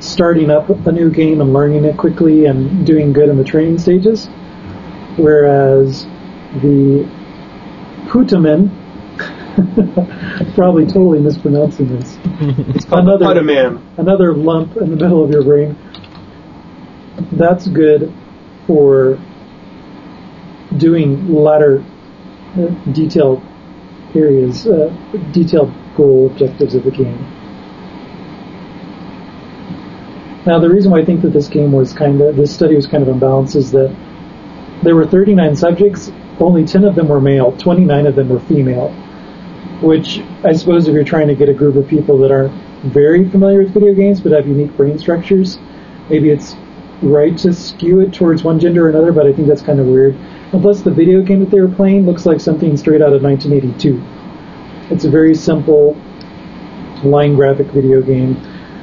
starting up a new game and learning it quickly and doing good in the training stages, whereas the putamen, probably totally mispronouncing this, it's called another lump in the middle of your brain, that's good for doing latter detailed areas, detailed goal objectives of the game. Now, the reason why I think that this study was kind of imbalanced is that there were 39 subjects, only 10 of them were male, 29 of them were female. which I suppose if you're trying to get a group of people that aren't very familiar with video games but have unique brain structures, maybe it's right to skew it towards one gender or another, but I think that's kind of weird. And plus, the video game that they were playing looks like something straight out of 1982. It's a very simple line graphic video game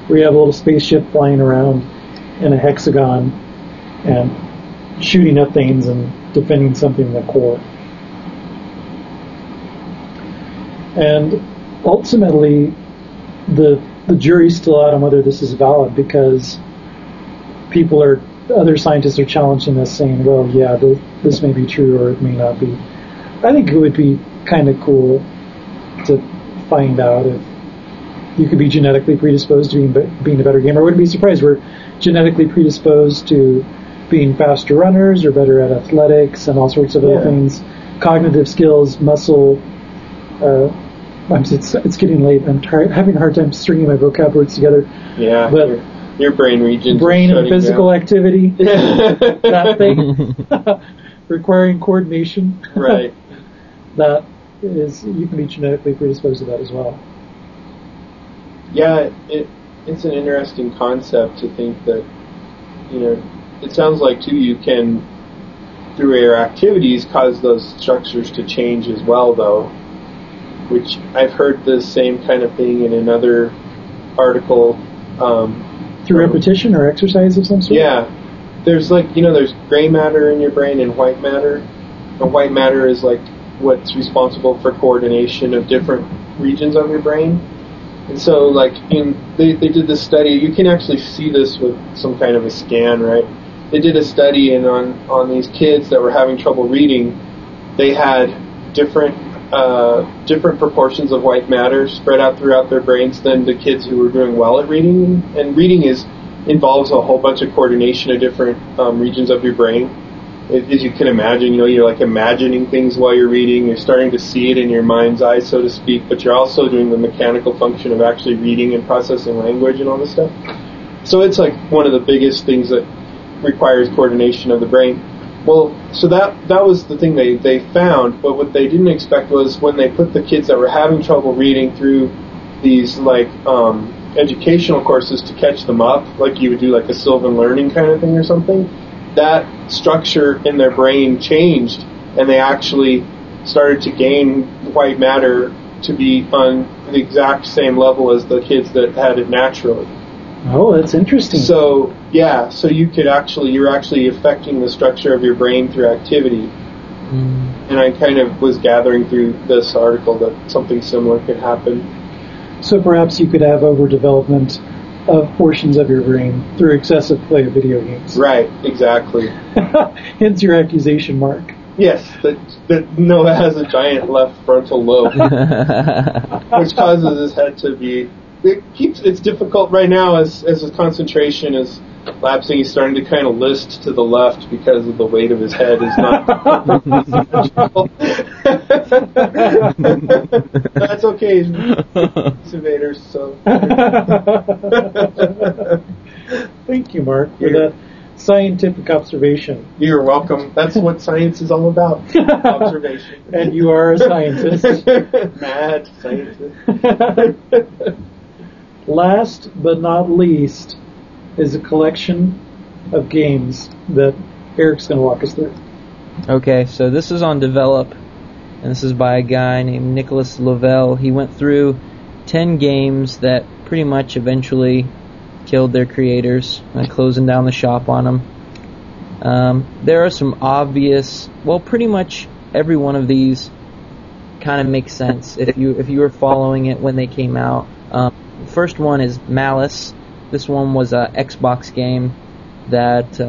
where you have a little spaceship flying around in a hexagon and shooting at things and defending something in the core. And ultimately, the jury's still out on whether this is valid, because other scientists are challenging this, saying, well, yeah, this may be true or it may not be. I think it would be kind of cool to find out if you could be genetically predisposed to being a better gamer. I wouldn't be surprised. We're genetically predisposed to being faster runners or better at athletics and all sorts of other things. Cognitive skills, muscle. It's getting late. I'm tired, having a hard time stringing my vocab words together. Yeah, but your brain regions. Brain and physical activity. That thing. Requiring coordination. Right. That is, you can be genetically predisposed to that as well. Yeah, it's an interesting concept to think that, it sounds like, too, you can, through your activities, cause those structures to change as well, though, which I've heard the same kind of thing in another article. Through repetition or exercise of some sort? Yeah. There's there's gray matter in your brain and white matter. And white matter is what's responsible for coordination of different regions of your brain. And so, they did this study. You can actually see this with some kind of a scan, right? They did a study, and on these kids that were having trouble reading, they had different proportions of white matter spread out throughout their brains than the kids who were doing well at reading. And reading involves a whole bunch of coordination of different regions of your brain. As you can imagine, you're imagining things while you're reading. You're starting to see it in your mind's eye, so to speak, but you're also doing the mechanical function of actually reading and processing language and all this stuff. So it's one of the biggest things that requires coordination of the brain. Well, so that was the thing they found, but what they didn't expect was when they put the kids that were having trouble reading through these educational courses to catch them up, you would do a Sylvan Learning kind of thing or something, that structure in their brain changed, and they actually started to gain white matter to be on the exact same level as the kids that had it naturally. Oh, that's interesting. So, yeah, you're actually affecting the structure of your brain through activity. Mm. And I kind of was gathering through this article that something similar could happen. So perhaps you could have overdevelopment of portions of your brain through excessive play of video games. Right, exactly. Hence your accusation, Mark. Yes, that Noah has a giant left frontal lobe, which causes his head to be... It's difficult right now as his concentration is lapsing. He's starting to kind of list to the left because of the weight of his head is not. That's okay. Innovators. So. Thank you, Mark, for that scientific observation. You're welcome. That's what science is all about. Observation. And you are a scientist. Mad scientist. Last but not least is a collection of games that Eric's going to walk us through. Okay, so this is on Develop, and this is by a guy named Nicholas Lovell. He went through 10 games that pretty much eventually killed their creators, closing down the shop on them. There are some obvious... Well, pretty much every one of these kind of makes sense if you were following it when they came out. First one is Malice. This one was an Xbox game that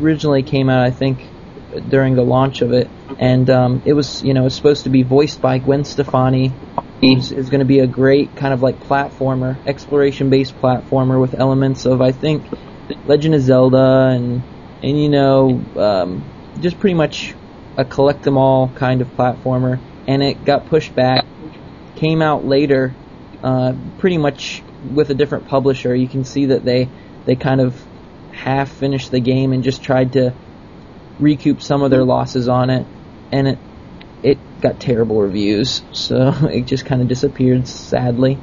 originally came out, I think, during the launch of it, and it was supposed to be voiced by Gwen Stefani. It's going to be a great kind of platformer, exploration-based platformer with elements of, I think, Legend of Zelda and just pretty much a collect them all kind of platformer. And it got pushed back, came out later. Pretty much with a different publisher. You can see that they kind of half finished the game and just tried to recoup some of their losses on it, and it it got terrible reviews, so it just kind of disappeared, sadly.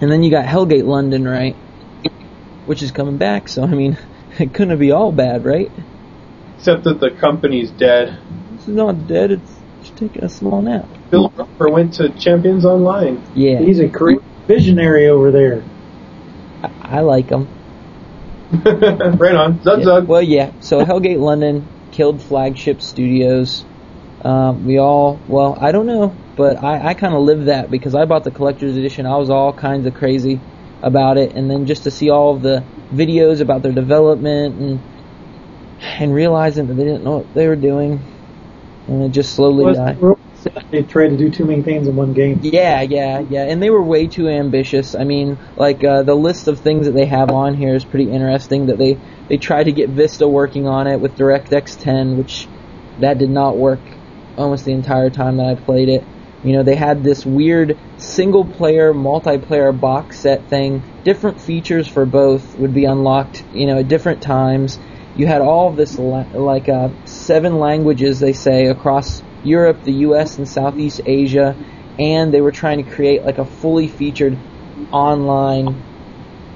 And then you got Hellgate London, right? Which is coming back, so, I mean, it couldn't be all bad, right? Except that the company's dead. It's not dead, it's taking a small nap. Bill Roper went to Champions Online. Yeah. He's a great visionary over there. I like him. Right on. Zug, yeah. Zug. Well, yeah, so Hellgate London killed Flagship Studios. I don't know, but I kind of lived that because I bought the collector's edition. I was all kinds of crazy about it, and then just to see all of the videos about their development and realizing that they didn't know what they were doing, and it just slowly died. They tried to do too many things in one game. Yeah, and they were way too ambitious. I mean, like, the list of things that they have on here is pretty interesting, that they tried to get Vista working on it with DirectX 10, which that did not work almost the entire time that I played it. You know, they had this weird single-player, multiplayer box set thing. Different features for both would be unlocked, you know, at different times. You had all of this, 7 languages, they say, across Europe, the U.S., and Southeast Asia, and they were trying to create, like, a fully featured online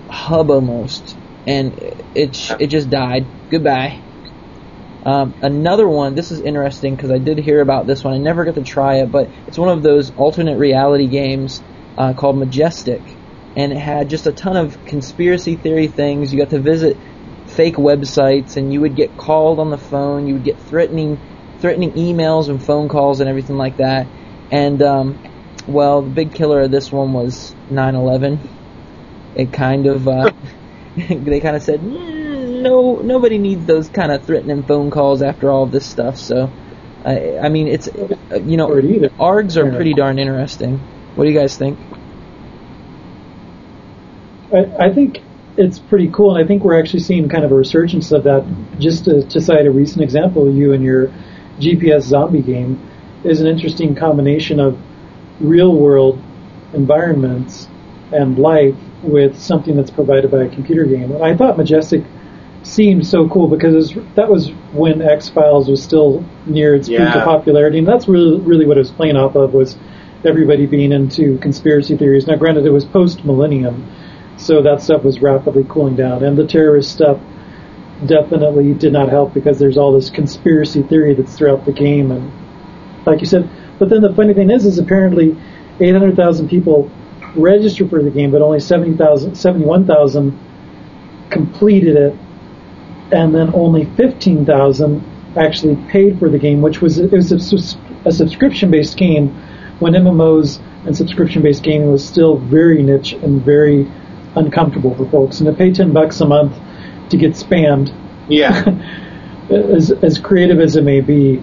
hub almost, and it just died. Goodbye. Another one, this is interesting because I did hear about this one. I never got to try it, but it's one of those alternate reality games called Majestic, and it had just a ton of conspiracy theory things. You got to visit fake websites, and you would get called on the phone. You would get threatening emails and phone calls and everything like that. And, the big killer of this one was 9/11. It kind of, they kind of said, no, nobody needs those kind of threatening phone calls after all this stuff. So, I mean, it's, you know, ARGs are pretty darn interesting. What do you guys think? I think it's pretty cool, and I think we're actually seeing kind of a resurgence of that. Just to cite a recent example, you and your GPS zombie game is an interesting combination of real-world environments and life with something that's provided by a computer game. And I thought Majestic seemed so cool because that was when X-Files was still near its peak of popularity, and that's really what it was playing off of, was everybody being into conspiracy theories. Now, granted, it was post-millennium, so that stuff was rapidly cooling down, and the terrorist stuff definitely did not help because there's all this conspiracy theory that's throughout the game, and like you said. But then the funny thing is apparently 800,000 people registered for the game, but only 71,000 completed it, and then only 15,000 actually paid for the game, which was a subscription-based game when MMOs and subscription-based gaming was still very niche and very uncomfortable for folks. And to pay $10 a month to get spammed, as creative as it may be,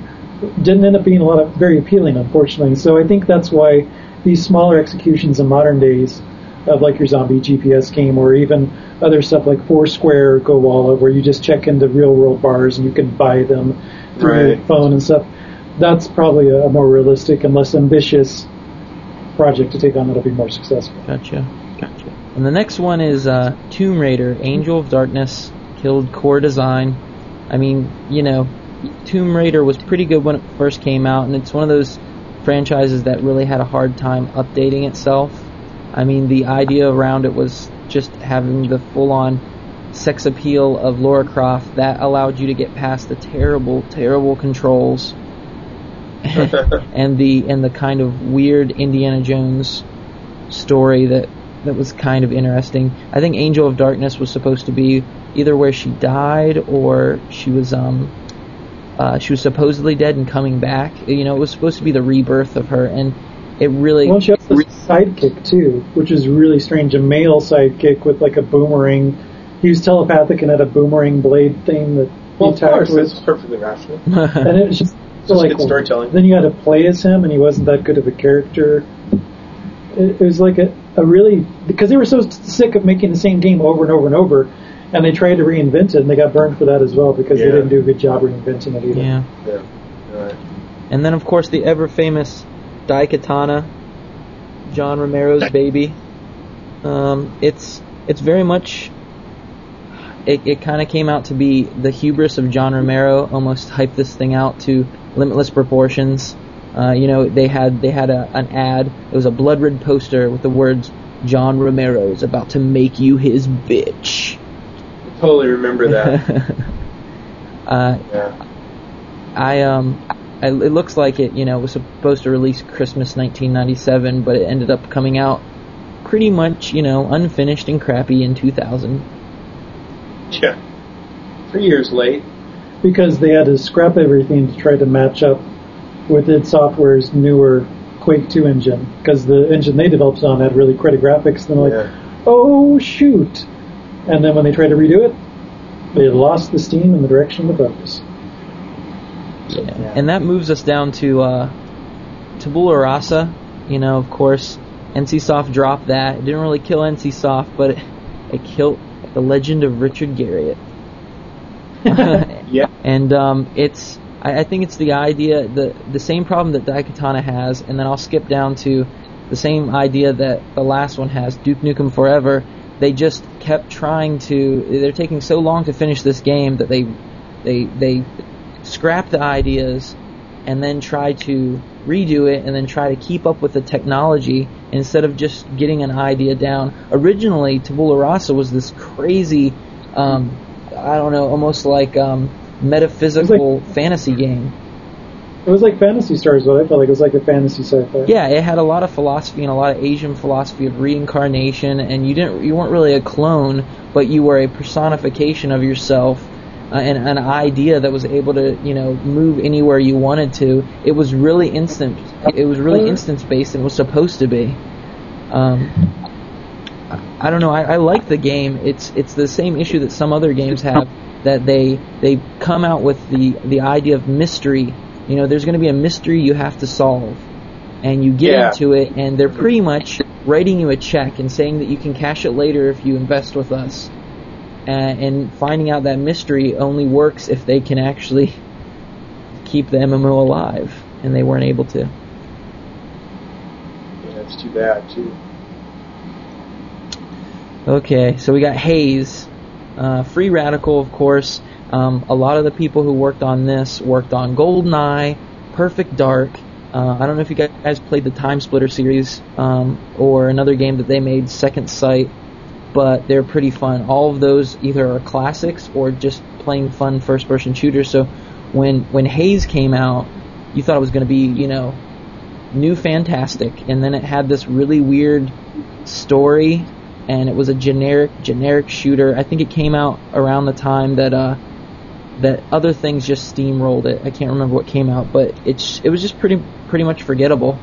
didn't end up being very appealing, unfortunately. So I think that's why these smaller executions in modern days of like your zombie GPS game, or even other stuff like Foursquare or GoWalla, where you just check into real-world bars and you can buy them through your phone and stuff, that's probably a more realistic and less ambitious project to take on that'll be more successful. Gotcha. And the next one is Tomb Raider, Angel of Darkness, killed core design. I mean, you know, Tomb Raider was pretty good when it first came out, and it's one of those franchises that really had a hard time updating itself. I mean, the idea around it was just having the full-on sex appeal of Lara Croft that allowed you to get past the terrible, terrible controls and the kind of weird Indiana Jones story that was kind of interesting. I think Angel of Darkness was supposed to be either where she died or she was supposedly dead and coming back. You know, it was supposed to be the rebirth of her, and it really... Well, she has a sidekick, too, which is really strange. A male sidekick with, like, a boomerang. He was telepathic and had a boomerang blade thing that he attacked with. Well, of course, that's perfectly rational. And it was just... So like, good storytelling. Then you had to play as him, and he wasn't that good of a character. It was like a really... Because they were so sick of making the same game over and over and over, and they tried to reinvent it, and they got burned for that as well, because they didn't do a good job reinventing it either. Yeah. All right. And then, of course, the ever-famous Daikatana, John Romero's baby. It's very much... It kind of came out to be the hubris of John Romero almost hyped this thing out to Limitless Proportions. You know, they had an ad. It was a blood red poster with the words, "John Romero's about to make you his bitch." I totally remember that. Yeah. It looks like it, you know, was supposed to release Christmas 1997, but it ended up coming out pretty much, you know, unfinished and crappy in 2000. Yeah. 3 years late. Because they had to scrap everything to try to match up with id Software's newer Quake 2 engine, because the engine they developed on had really crappy graphics, and they're like, oh, shoot. And then when they tried to redo it, they lost the steam and the direction of the focus. Yeah. And that moves us down to Tabula Rasa. You know, of course, NCSoft dropped that. It didn't really kill NCSoft, but it killed The Legend of Richard Garriott. Yeah. And it's... I think it's the idea, the same problem that Daikatana has, and then I'll skip down to the same idea that the last one has, Duke Nukem Forever. They just kept trying to... They're taking so long to finish this game that they scrap the ideas and then try to redo it and then try to keep up with the technology instead of just getting an idea down. Originally, Tabula Rasa was this crazy, I don't know, almost like... metaphysical fantasy game. It was like Phantasy Star is what I felt like. It was like a fantasy sci-fi. Yeah, it had a lot of philosophy and a lot of Asian philosophy of reincarnation, and you weren't really a clone, but you were a personification of yourself, and an idea that was able to, you know, move anywhere you wanted to. It was really instant. It was really instance-based, and was supposed to be. I don't know. I like the game. It's the same issue that some other games have. That they come out with the idea of mystery. You know, there's going to be a mystery you have to solve. And you get into it, and they're pretty much writing you a check and saying that you can cash it later if you invest with us. And finding out that mystery only works if they can actually keep the MMO alive. And they weren't able to. Yeah, that's too bad, too. Okay, so we got Haze. Free Radical, of course. A lot of the people who worked on this worked on GoldenEye, Perfect Dark. I don't know if you guys played the TimeSplitters series, or another game that they made, Second Sight, but they're pretty fun. All of those either are classics or just plain fun first-person shooters. So when Haze came out, you thought it was going to be, you know, new fantastic, and then it had this really weird story. And it was a generic shooter. I think it came out around the time that other things just steamrolled it. I can't remember what came out, but it was just pretty much forgettable.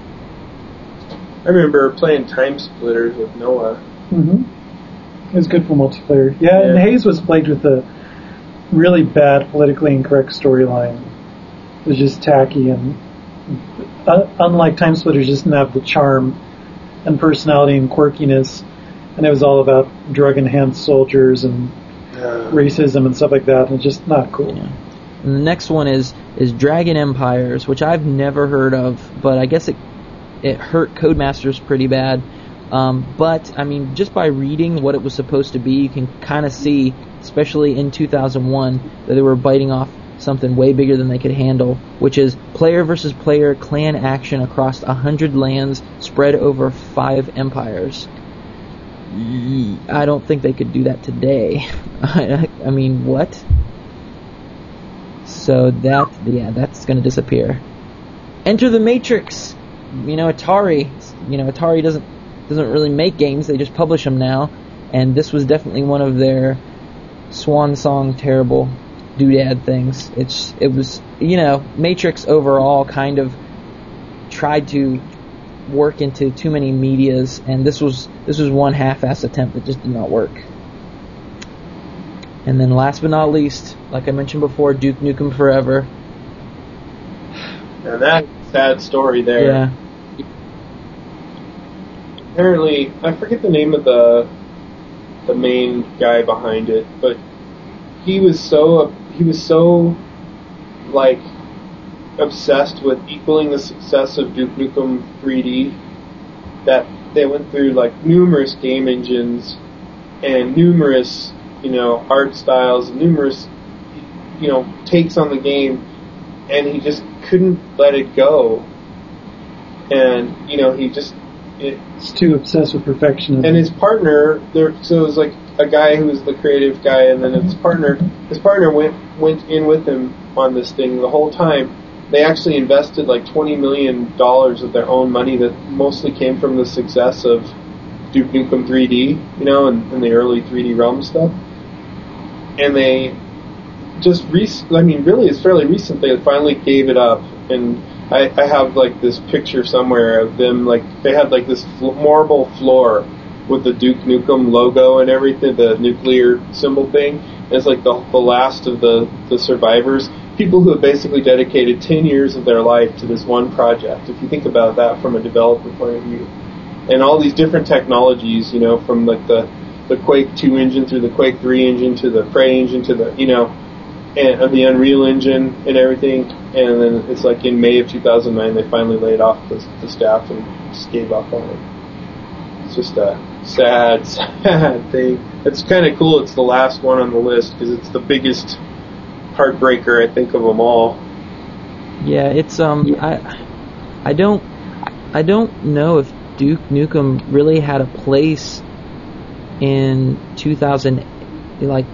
I remember playing TimeSplitters with Noah. Mm-hmm. It was good for multiplayer. Yeah, and Haze was plagued with a really bad, politically incorrect storyline. It was just tacky, and unlike TimeSplitters, just didn't have the charm and personality and quirkiness. And it was all about drug-enhanced soldiers and racism and stuff like that, and just not cool. Yeah. And the next one is Dragon Empires, which I've never heard of, but I guess it hurt Codemasters pretty bad. But, I mean, just by reading what it was supposed to be, you can kind of see, especially in 2001, that they were biting off something way bigger than they could handle, which is player versus player clan action across 100 lands spread over 5 empires. I don't think they could do that today. I mean, what? So that's going to disappear. Enter the Matrix. You know, Atari doesn't really make games. They just publish them now, and this was definitely one of their swan song terrible doodad things. It was, you know, Matrix overall kind of tried to work into too many medias, and this was one half-assed attempt that just did not work. And then last but not least, like I mentioned before, Duke Nukem Forever. And that sad story there. Yeah. Apparently, I forget the name of the main guy behind it, but he was so like obsessed with equaling the success of Duke Nukem 3D that they went through like numerous game engines and numerous, you know, art styles, numerous, you know, takes on the game, and he just couldn't let it go. And, you know, he just... He's too obsessed with perfectionism. And his partner, so it was like a guy who was the creative guy, and then his partner went in with him on this thing the whole time. They actually invested like $20 million of their own money that mostly came from the success of Duke Nukem 3D, you know, and the early 3D Realm stuff. And they just, really it's fairly recent, they finally gave it up. And I have like this picture somewhere of them, like they had like this marble floor with the Duke Nukem logo and everything, the nuclear symbol thing. And it's like the last of the survivors, people who have basically dedicated 10 years of their life to this one project, if you think about that from a developer point of view. And all these different technologies, you know, from like the Quake 2 engine through the Quake 3 engine to the Prey engine to the, you know, and the Unreal Engine and everything. And then it's like in May of 2009 they finally laid off the staff and just gave up on it. It's just a sad thing. It's kind of cool it's the last one on the list because it's the biggest heartbreaker I think of them all. Yeah, it's I don't know if Duke Nukem really had a place in 2009,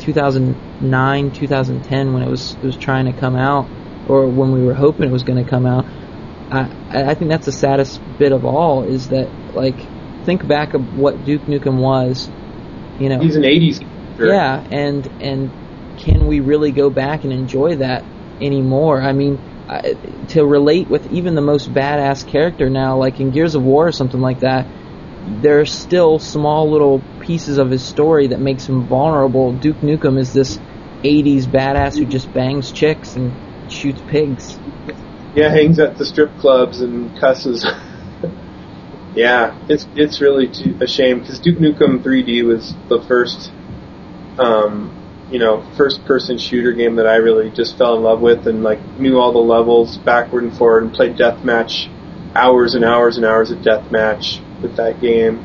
2010 when it was trying to come out, or when we were hoping it was going to come out. I think that's the saddest bit of all, is that, like, think back of what Duke Nukem was, you know. He's an 80s character. Yeah, and can we really go back and enjoy that anymore? I mean, to relate with even the most badass character now, like in Gears of War or something like that, there are still small little pieces of his story that makes him vulnerable. Duke Nukem is this 80s badass who just bangs chicks and shoots pigs. Yeah, hangs at the strip clubs and cusses. Yeah, it's really a shame, because Duke Nukem 3D was the first, first-person shooter game that I really just fell in love with, and, like, knew all the levels backward and forward and played Deathmatch, hours and hours and hours of Deathmatch with that game,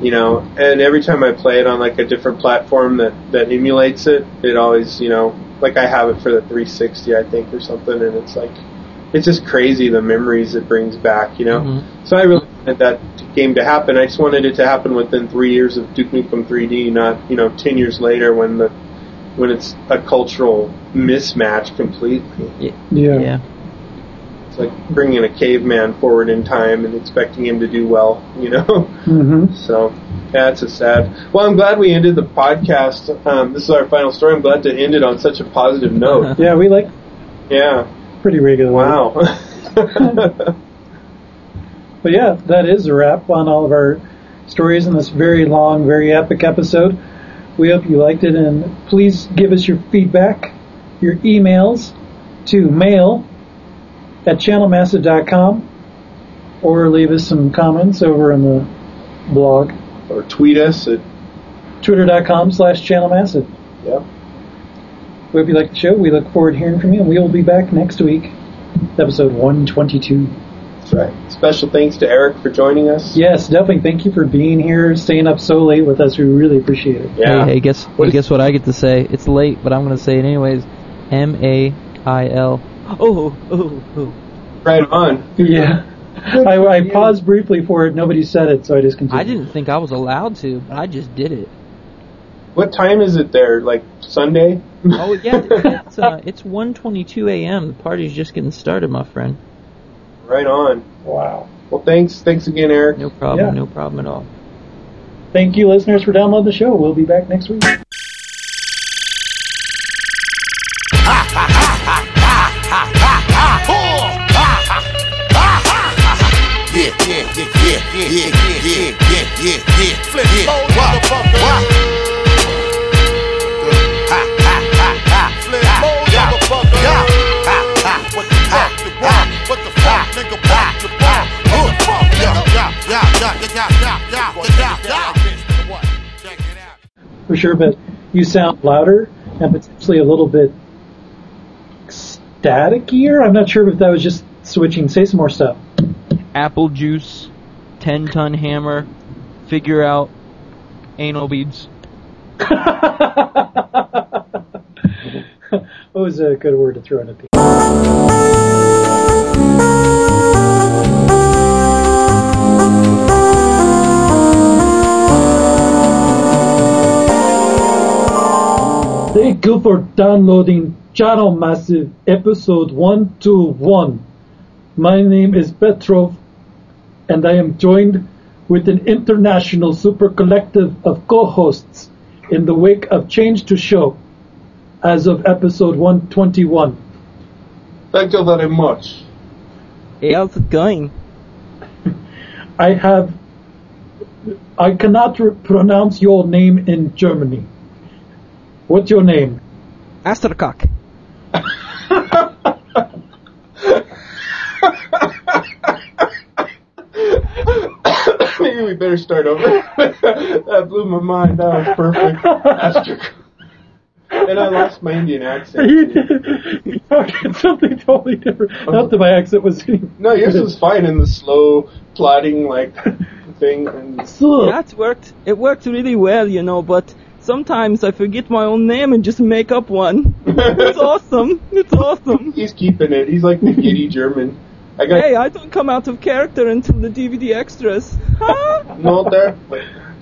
you know. And every time I play it on, like, a different platform that emulates it, it always, you know, like, I have it for the 360, I think, or something, and it's, like, it's just crazy the memories it brings back, you know. Mm-hmm. So I really wanted that game to happen. I just wanted it to happen within 3 years of Duke Nukem 3D, not, you know, 10 years later when it's a cultural mismatch completely. Yeah. It's like bringing a caveman forward in time and expecting him to do well, you know? Mm-hmm. So, yeah, it's a sad... Well, I'm glad we ended the podcast. This is our final story. I'm glad to end it on such a positive note. Yeah, we like... Yeah. Pretty regularly. Wow. But yeah, that is a wrap on all of our stories in this very long, very epic episode. We hope you liked it, and please give us your feedback, your emails, to mail@channelmassive.com, or leave us some comments over in the blog. Or tweet us at twitter.com/channelmassive. Yep. We hope you liked the show. We look forward to hearing from you, and we will be back next week, episode 122. That's right. Special thanks to Eric for joining us. Yes, definitely. Thank you for being here, staying up so late with us. We really appreciate it. Yeah. Hey, guess what I get to say? It's late, but I'm going to say it anyways. M-A-I-L. Oh. Right on. Yeah. I paused briefly for it. Nobody said it, so I just continued. I didn't think I was allowed to, but I just did it. What time is it there? Like Sunday? Oh, yeah. It's 1:22 a.m. The party's just getting started, my friend. Right on. Wow. Well, thanks again, Eric. No problem. Yeah. No problem at all. Thank you, listeners, for downloading the show. We'll be back next week. For sure, but you sound louder and potentially a little bit staticky-er. I'm not sure if that was just switching. Say some more stuff. Apple juice, 10-ton hammer, figure out anal beads. What was a good word to throw in at the end? Thank you for downloading Channel Massive episode 121. My name is Petro, and I am joined with an international super collective of co-hosts in the wake of Change to Show as of episode 121. Thank you very much. Hey, how's it going? I cannot pronounce your name in Germany. What's your name? Astercock. Maybe we better start over. That blew my mind. That was perfect. Astercock. And I lost my Indian accent. Something totally different. Oh. Not that my accent was... No, yours was fine in the slow, plodding, thing. And... So, that's worked. It worked really well, but... Sometimes I forget my own name and just make up one. It's awesome. It's awesome. He's keeping it. He's like the giddy German. Hey, I don't come out of character until the DVD extras. Huh? No, there.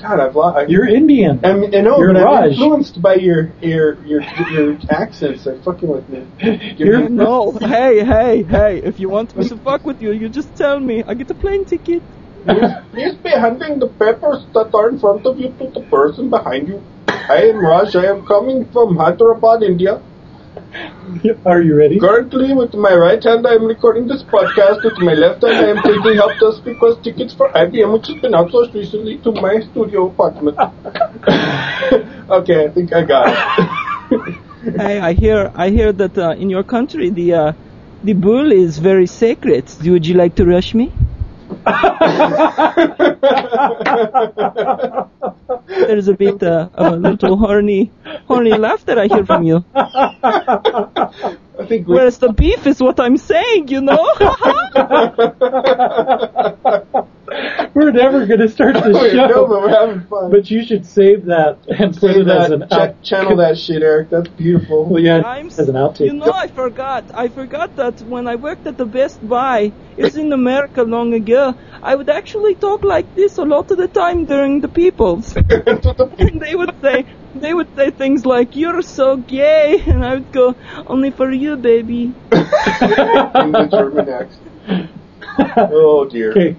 God, I've lost. You're Indian. I'm influenced by your accents. I fucking with me. No, hey. If you want me to fuck with you just tell me. I get a plane ticket. Please be handing the papers that are in front of you to the person behind you. I am Raj. I am coming from Hyderabad, India. Are you ready? Currently, with my right hand, I am recording this podcast. With my left hand, I am taking help desk request tickets for IBM, which has been outsourced recently to my studio apartment. Okay, I think I got it. Hey, I hear that in your country, the bull is very sacred. Would you like to rush me? There's a bit of a little horny laughter I hear from you. I think whereas the beef is what I'm saying, We're never going to start this show. No, but we're having fun. But you should save that and put it as an outtake. Channel that shit, Eric. That's beautiful. Well, yeah, as an outtake. I forgot that when I worked at the Best Buy, it's in America long ago, I would actually talk like this a lot of the time during the peoples. And they would say things like, "You're so gay," and I would go, "Only for you, baby." In the German accent. Oh, dear. Okay.